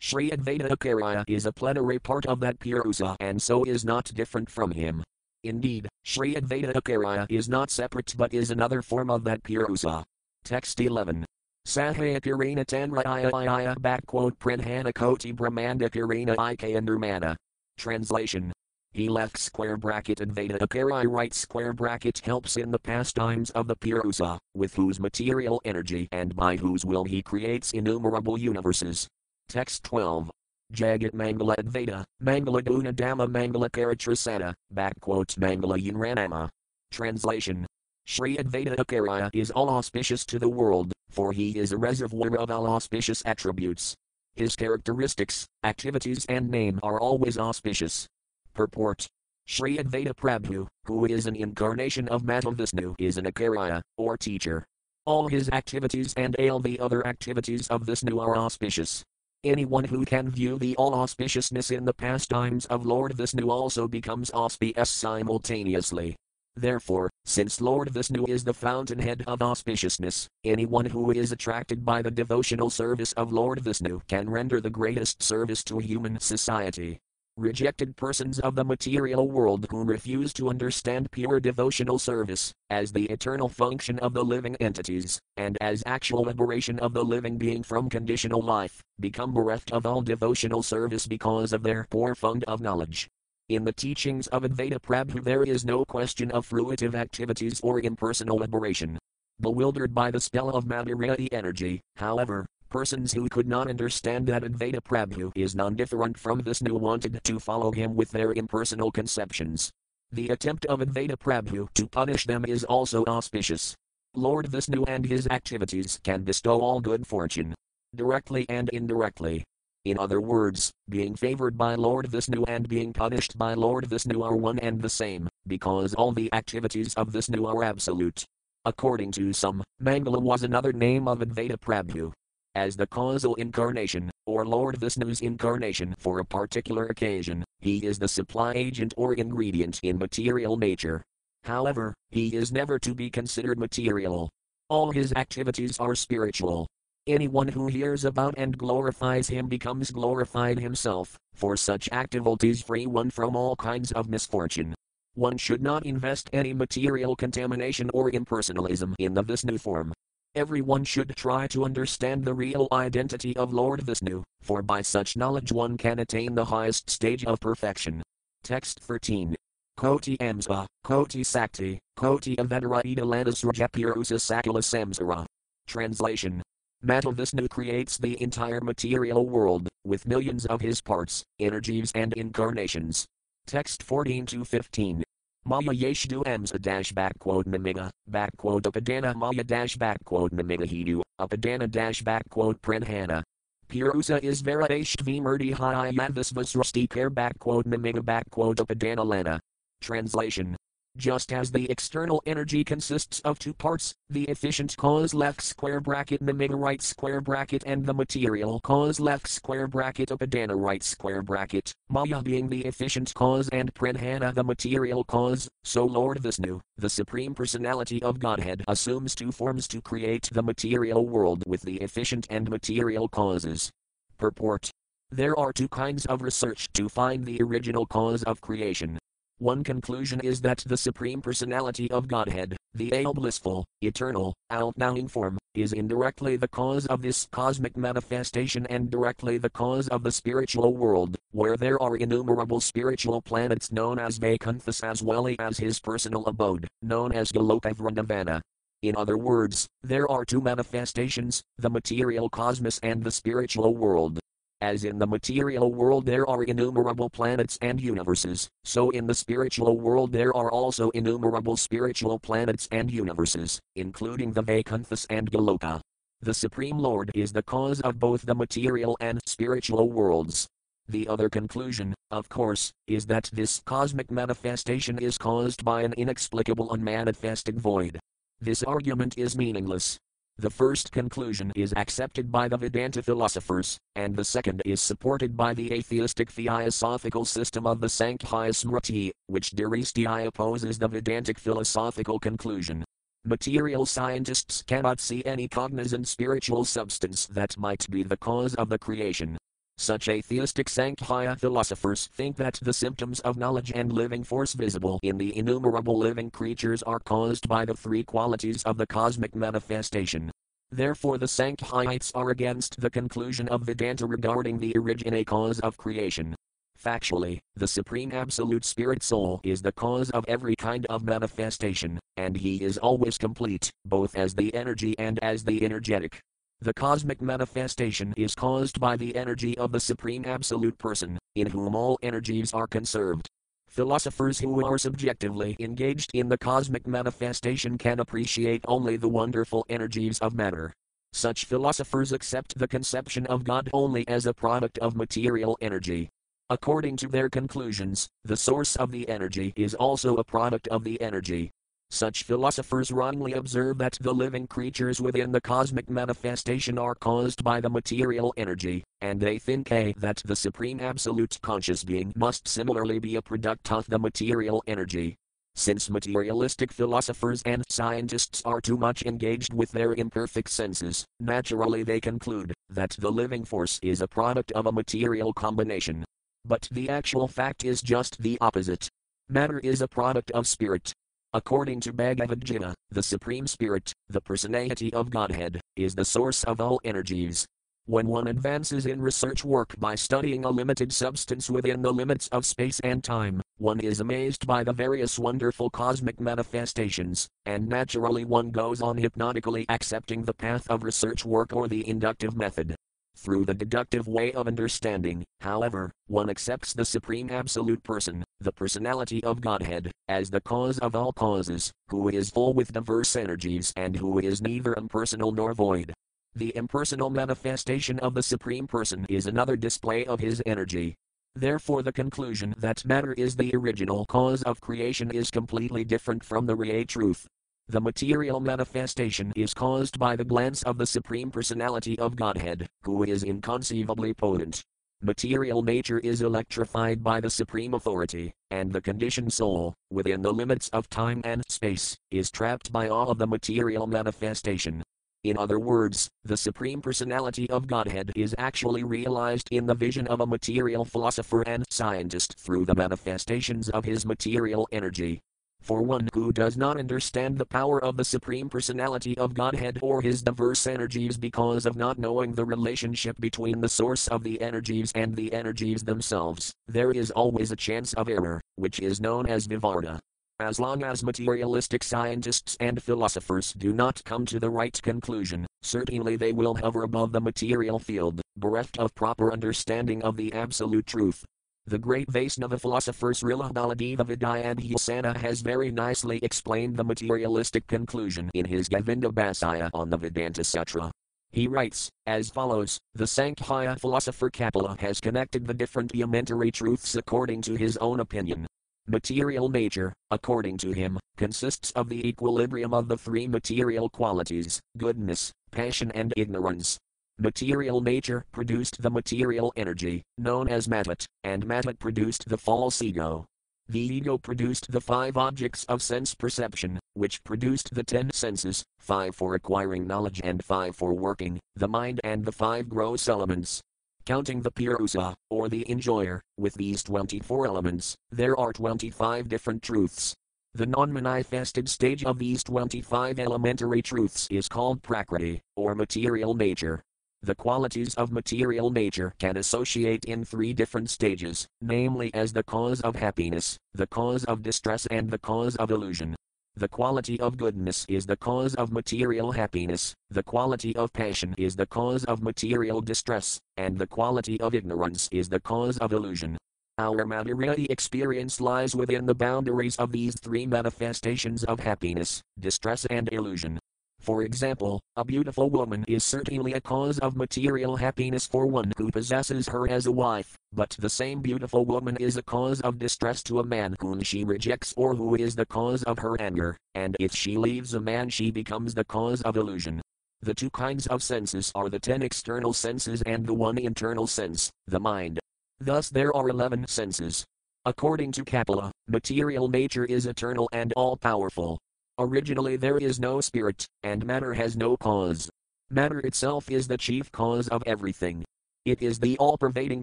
Shri Advaita Acharya is a plenary part of that Purusa and so is not different from him. Indeed, Shri Advaita Acharya is not separate but is another form of that Purusa. Text eleven. Sahaya Karena Tanra Iyaya backquote Pranhana Koti Brahmanda Karena Ikaya Nirmana. Translation. He left square bracket Advaita Acharya right square bracket helps in the pastimes of the Purusa, with whose material energy and by whose will he creates innumerable universes. Text twelve. Jagat Mangala Advaita, Mangala Guna Dhamma Mangala Karatrasana, backquote Mangala Yunranama. Translation. Shri Advaita Acharya is all auspicious to the world, for he is a reservoir of all auspicious attributes. His characteristics, activities and name are always auspicious. Purport. Sri Advaita Prabhu, who is an incarnation of Madhavishnu, is an Acharya, or teacher. All his activities and all the other activities of Vishnu are auspicious. Anyone who can view the all-auspiciousness in the pastimes of Lord Vishnu also becomes auspicious simultaneously. Therefore, since Lord Vishnu is the fountainhead of auspiciousness, anyone who is attracted by the devotional service of Lord Vishnu can render the greatest service to human society. Rejected persons of the material world who refuse to understand pure devotional service, as the eternal function of the living entities, and as actual liberation of the living being from conditional life, become bereft of all devotional service because of their poor fund of knowledge. In the teachings of Advaita Prabhu there is no question of fruitive activities or impersonal liberation. Bewildered by the spell of Madhurya energy, however, persons who could not understand that Advaita Prabhu is non-different from Vishnu wanted to follow him with their impersonal conceptions. The attempt of Advaita Prabhu to punish them is also auspicious. Lord Vishnu and his activities can bestow all good fortune, directly and indirectly. In other words, being favored by Lord Vishnu and being punished by Lord Vishnu are one and the same, because all the activities of Vishnu are absolute. According to some, Mangala was another name of Advaita Prabhu. As the causal incarnation, or Lord Vishnu's incarnation for a particular occasion, he is the supply agent or ingredient in material nature. However, he is never to be considered material. All his activities are spiritual. Anyone who hears about and glorifies him becomes glorified himself, for such activities free one from all kinds of misfortune. One should not invest any material contamination or impersonalism in the Vishnu form. Everyone should try to understand the real identity of Lord Vishnu, for by such knowledge one can attain the highest stage of perfection. Text thirteen. Koti Amsa, Koti Sakti, Koti Avedara Idalanasrajapirusa Sakula Samsara. Translation. Madhavishnu creates the entire material world, with millions of his parts, energies and incarnations. Text fourteen to fifteen. Maya yeshdu amsa dash backquote mimiga, backquote upadana maya dash backquote mimiga hidu, upadana dash backquote pranhana. Purusa is vera ashtvi murdi hayadvis vasrusti care backquote mimiga backquote upadana lana. Translation. Just as the external energy consists of two parts, the efficient cause left square bracket mimiga right square bracket and the material cause left square bracket upadana right square bracket, Maya being the efficient cause and Pranhana the material cause, so Lord Vishnu, the Supreme Personality of Godhead, assumes two forms to create the material world with the efficient and material causes. Purport. There are two kinds of research to find the original cause of creation. One conclusion is that the Supreme Personality of Godhead, the all-blissful, eternal, all-knowing form, is indirectly the cause of this cosmic manifestation and directly the cause of the spiritual world, where there are innumerable spiritual planets known as Vaikuntha as well as his personal abode, known as Goloka Vrindavana. In other words, there are two manifestations, the material cosmos and the spiritual world. As in the material world there are innumerable planets and universes, so in the spiritual world there are also innumerable spiritual planets and universes, including the Vaikuntha and Goloka. The Supreme Lord is the cause of both the material and spiritual worlds. The other conclusion, of course, is that this cosmic manifestation is caused by an inexplicable unmanifested void. This argument is meaningless. The first conclusion is accepted by the Vedanta philosophers, and the second is supported by the atheistic theosophical system of the Sankhya Smriti, which Diristiya opposes the Vedantic philosophical conclusion. Material scientists cannot see any cognizant spiritual substance that might be the cause of the creation. Such atheistic Sankhya philosophers think that the symptoms of knowledge and living force visible in the innumerable living creatures are caused by the three qualities of the cosmic manifestation. Therefore the Sankhyaites are against the conclusion of Vedanta regarding the original cause of creation. Factually, the Supreme Absolute Spirit Soul is the cause of every kind of manifestation, and he is always complete, both as the energy and as the energetic. The cosmic manifestation is caused by the energy of the Supreme Absolute Person, in whom all energies are conserved. Philosophers who are subjectively engaged in the cosmic manifestation can appreciate only the wonderful energies of matter. Such philosophers accept the conception of God only as a product of material energy. According to their conclusions, the source of the energy is also a product of the energy. Such philosophers wrongly observe that the living creatures within the cosmic manifestation are caused by the material energy, and they think a, that the Supreme Absolute Conscious Being must similarly be a product of the material energy. Since materialistic philosophers and scientists are too much engaged with their imperfect senses, naturally they conclude that the living force is a product of a material combination. But the actual fact is just the opposite. Matter is a product of spirit. According to Bhagavad Gita, the Supreme Spirit, the personality of Godhead, is the source of all energies. When one advances in research work by studying a limited substance within the limits of space and time, one is amazed by the various wonderful cosmic manifestations, and naturally one goes on hypnotically accepting the path of research work or the inductive method. Through the deductive way of understanding, however, one accepts the Supreme Absolute Person, the personality of Godhead, as the cause of all causes, who is full with diverse energies and who is neither impersonal nor void. The impersonal manifestation of the Supreme Person is another display of his energy. Therefore, the conclusion that matter is the original cause of creation is completely different from the real truth. The material manifestation is caused by the glance of the Supreme Personality of Godhead, who is inconceivably potent. Material nature is electrified by the Supreme Authority, and the conditioned soul, within the limits of time and space, is trapped by all of the material manifestation. In other words, the Supreme Personality of Godhead is actually realized in the vision of a material philosopher and scientist through the manifestations of his material energy. For one who does not understand the power of the Supreme Personality of Godhead or his diverse energies because of not knowing the relationship between the source of the energies and the energies themselves, there is always a chance of error, which is known as vivarta. As long as materialistic scientists and philosophers do not come to the right conclusion, certainly they will hover above the material field, bereft of proper understanding of the absolute truth. The great Vaishnava philosopher Srila Baladeva Vidyanadhyasana has very nicely explained the materialistic conclusion in his Govinda Bhāsya on the Vedanta Sutra. He writes, as follows, the Sankhya philosopher Kapila has connected the different elementary truths according to his own opinion. Material nature, according to him, consists of the equilibrium of the three material qualities, goodness, passion and ignorance. Material nature produced the material energy, known as matat, and matat produced the false ego. The ego produced the five objects of sense perception, which produced the ten senses, five for acquiring knowledge and five for working, the mind and the five gross elements. Counting the Purusa, or the enjoyer, with these twenty-four elements, there are twenty-five different truths. The non-manifested stage of these twenty-five elementary truths is called prakriti, or material nature. The qualities of material nature can associate in three different stages, namely as the cause of happiness, the cause of distress and the cause of illusion. The quality of goodness is the cause of material happiness, the quality of passion is the cause of material distress, and the quality of ignorance is the cause of illusion. Our material experience lies within the boundaries of these three manifestations of happiness, distress and illusion. For example, a beautiful woman is certainly a cause of material happiness for one who possesses her as a wife, but the same beautiful woman is a cause of distress to a man whom she rejects or who is the cause of her anger, and if she leaves a man she becomes the cause of illusion. The two kinds of senses are the ten external senses and the one internal sense, the mind. Thus there are eleven senses. According to Kapila, material nature is eternal and all-powerful. Originally there is no spirit, and matter has no cause. Matter itself is the chief cause of everything. It is the all-pervading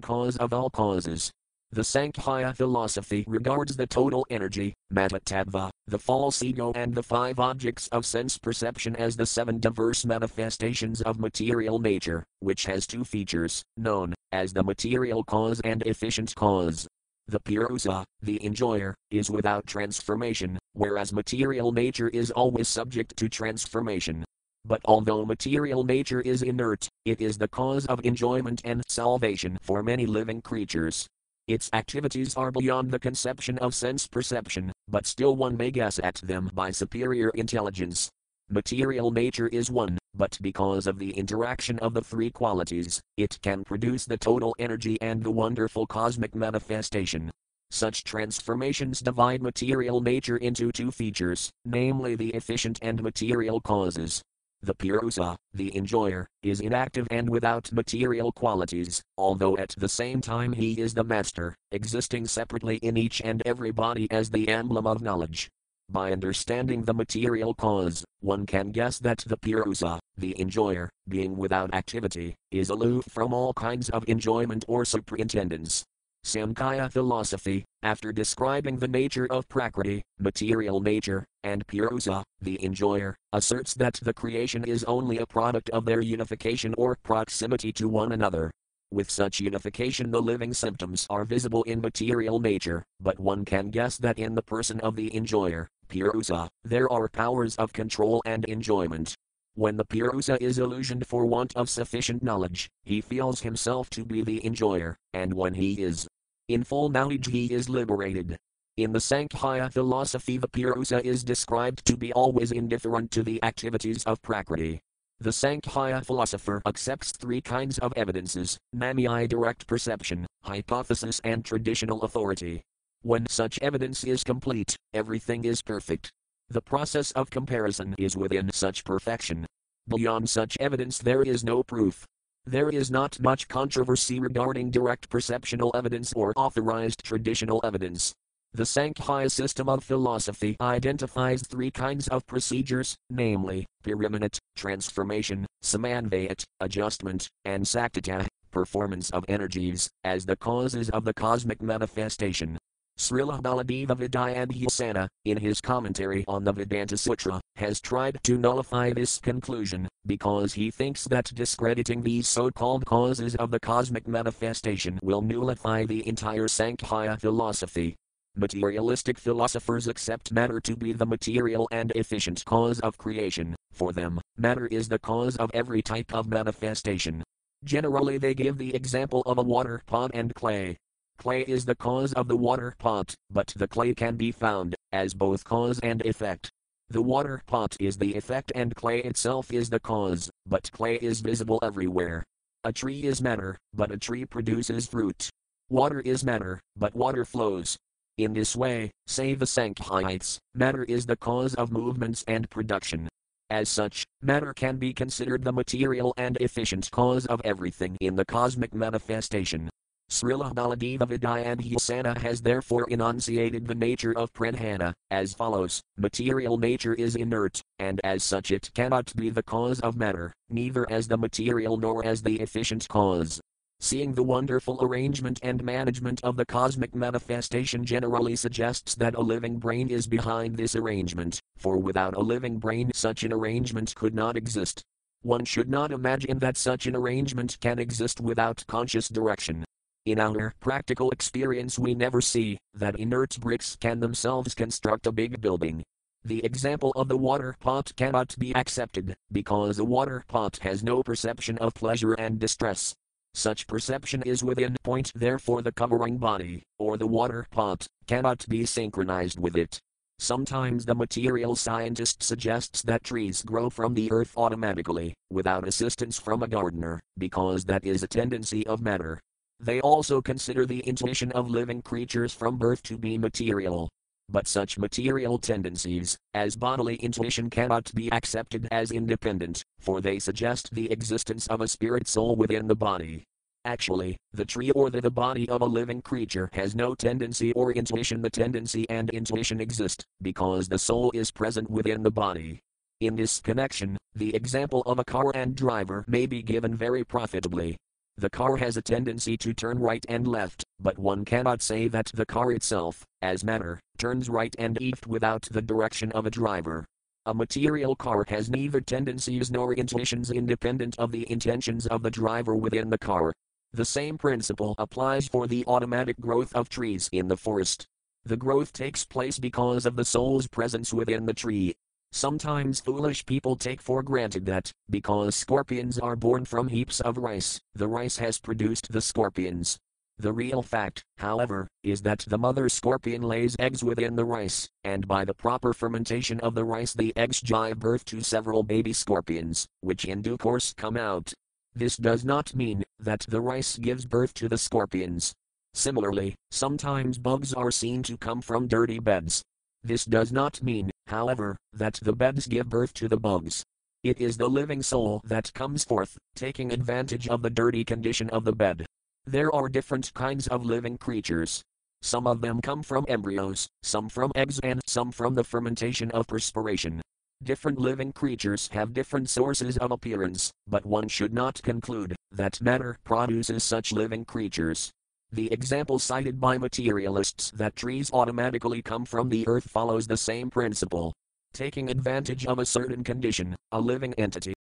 cause of all causes. The Sankhya philosophy regards the total energy, matattva, the false ego and the five objects of sense perception as the seven diverse manifestations of material nature, which has two features, known as the material cause and efficient cause. The Purusa, the enjoyer, is without transformation, whereas material nature is always subject to transformation. But although material nature is inert, it is the cause of enjoyment and salvation for many living creatures. Its activities are beyond the conception of sense perception, but still one may guess at them by superior intelligence. Material nature is one, but because of the interaction of the three qualities, it can produce the total energy and the wonderful cosmic manifestation. Such transformations divide material nature into two features, namely the efficient and material causes. The Purusa, the enjoyer, is inactive and without material qualities, although at the same time he is the master, existing separately in each and every body as the emblem of knowledge. By understanding the material cause, one can guess that the Purusa, the enjoyer, being without activity, is aloof from all kinds of enjoyment or superintendence. Samkhya philosophy, after describing the nature of Prakriti, material nature, and Purusa, the enjoyer, asserts that the creation is only a product of their unification or proximity to one another. With such unification the living symptoms are visible in material nature, but one can guess that in the person of the enjoyer, Purusa, there are powers of control and enjoyment. When the Purusa is illusioned for want of sufficient knowledge, he feels himself to be the enjoyer, and when he is in full knowledge he is liberated. In the Sankhya philosophy the Purusa is described to be always indifferent to the activities of Prakriti. The Sankhya philosopher accepts three kinds of evidences, namely direct perception, hypothesis and traditional authority. When such evidence is complete, everything is perfect. The process of comparison is within such perfection. Beyond such evidence there is no proof. There is not much controversy regarding direct perceptional evidence or authorized traditional evidence. The Sankhya system of philosophy identifies three kinds of procedures, namely, periminate, transformation, samanvayat, adjustment, and saktata, performance of energies, as the causes of the cosmic manifestation. Srila Baladeva Vidyanadhyasana, in his commentary on the Vedanta Sutra, has tried to nullify this conclusion, because he thinks that discrediting these so-called causes of the cosmic manifestation will nullify the entire Sankhya philosophy. Materialistic philosophers accept matter to be the material and efficient cause of creation. For them, matter is the cause of every type of manifestation. Generally they give the example of a water pot and clay. Clay is the cause of the water pot, but the clay can be found as both cause and effect. The water pot is the effect and clay itself is the cause, but clay is visible everywhere. A tree is matter, but a tree produces fruit. Water is matter, but water flows. In this way, say the Sankhayites, matter is the cause of movements and production. As such, matter can be considered the material and efficient cause of everything in the cosmic manifestation. Srila Baladeva Vidyanadhyasana has therefore enunciated the nature of pranayana as follows: material nature is inert, and as such it cannot be the cause of matter, neither as the material nor as the efficient cause. Seeing the wonderful arrangement and management of the cosmic manifestation generally suggests that a living brain is behind this arrangement, for without a living brain such an arrangement could not exist. One should not imagine that such an arrangement can exist without conscious direction. In our practical experience we never see that inert bricks can themselves construct a big building. The example of the water pot cannot be accepted, because a water pot has no perception of pleasure and distress. Such perception is within point, therefore the covering body, or the water pot, cannot be synchronized with it. Sometimes the material scientist suggests that trees grow from the earth automatically, without assistance from a gardener, because that is a tendency of matter. They also consider the intuition of living creatures from birth to be material. But such material tendencies, as bodily intuition, cannot be accepted as independent, for they suggest the existence of a spirit soul within the body. Actually, the tree or the, the body of a living creature has no tendency or intuition. The tendency and intuition exist, because the soul is present within the body. In this connection, the example of a car and driver may be given very profitably. The car has a tendency to turn right and left, but one cannot say that the car itself, as matter, turns right and left without the direction of a driver. A material car has neither tendencies nor intuitions independent of the intentions of the driver within the car. The same principle applies for the automatic growth of trees in the forest. The growth takes place because of the soul's presence within the tree. Sometimes foolish people take for granted that, because scorpions are born from heaps of rice, the rice has produced the scorpions. The real fact, however, is that the mother scorpion lays eggs within the rice, and by the proper fermentation of the rice the eggs give birth to several baby scorpions, which in due course come out. This does not mean that the rice gives birth to the scorpions. Similarly, sometimes bugs are seen to come from dirty beds. This does not mean, however, that the beds give birth to the bugs. It is the living soul that comes forth, taking advantage of the dirty condition of the bed. There are different kinds of living creatures. Some of them come from embryos, some from eggs, and some from the fermentation of perspiration. Different living creatures have different sources of appearance, but one should not conclude that matter produces such living creatures. The example cited by materialists that trees automatically come from the earth follows the same principle. Taking advantage of a certain condition, a living entity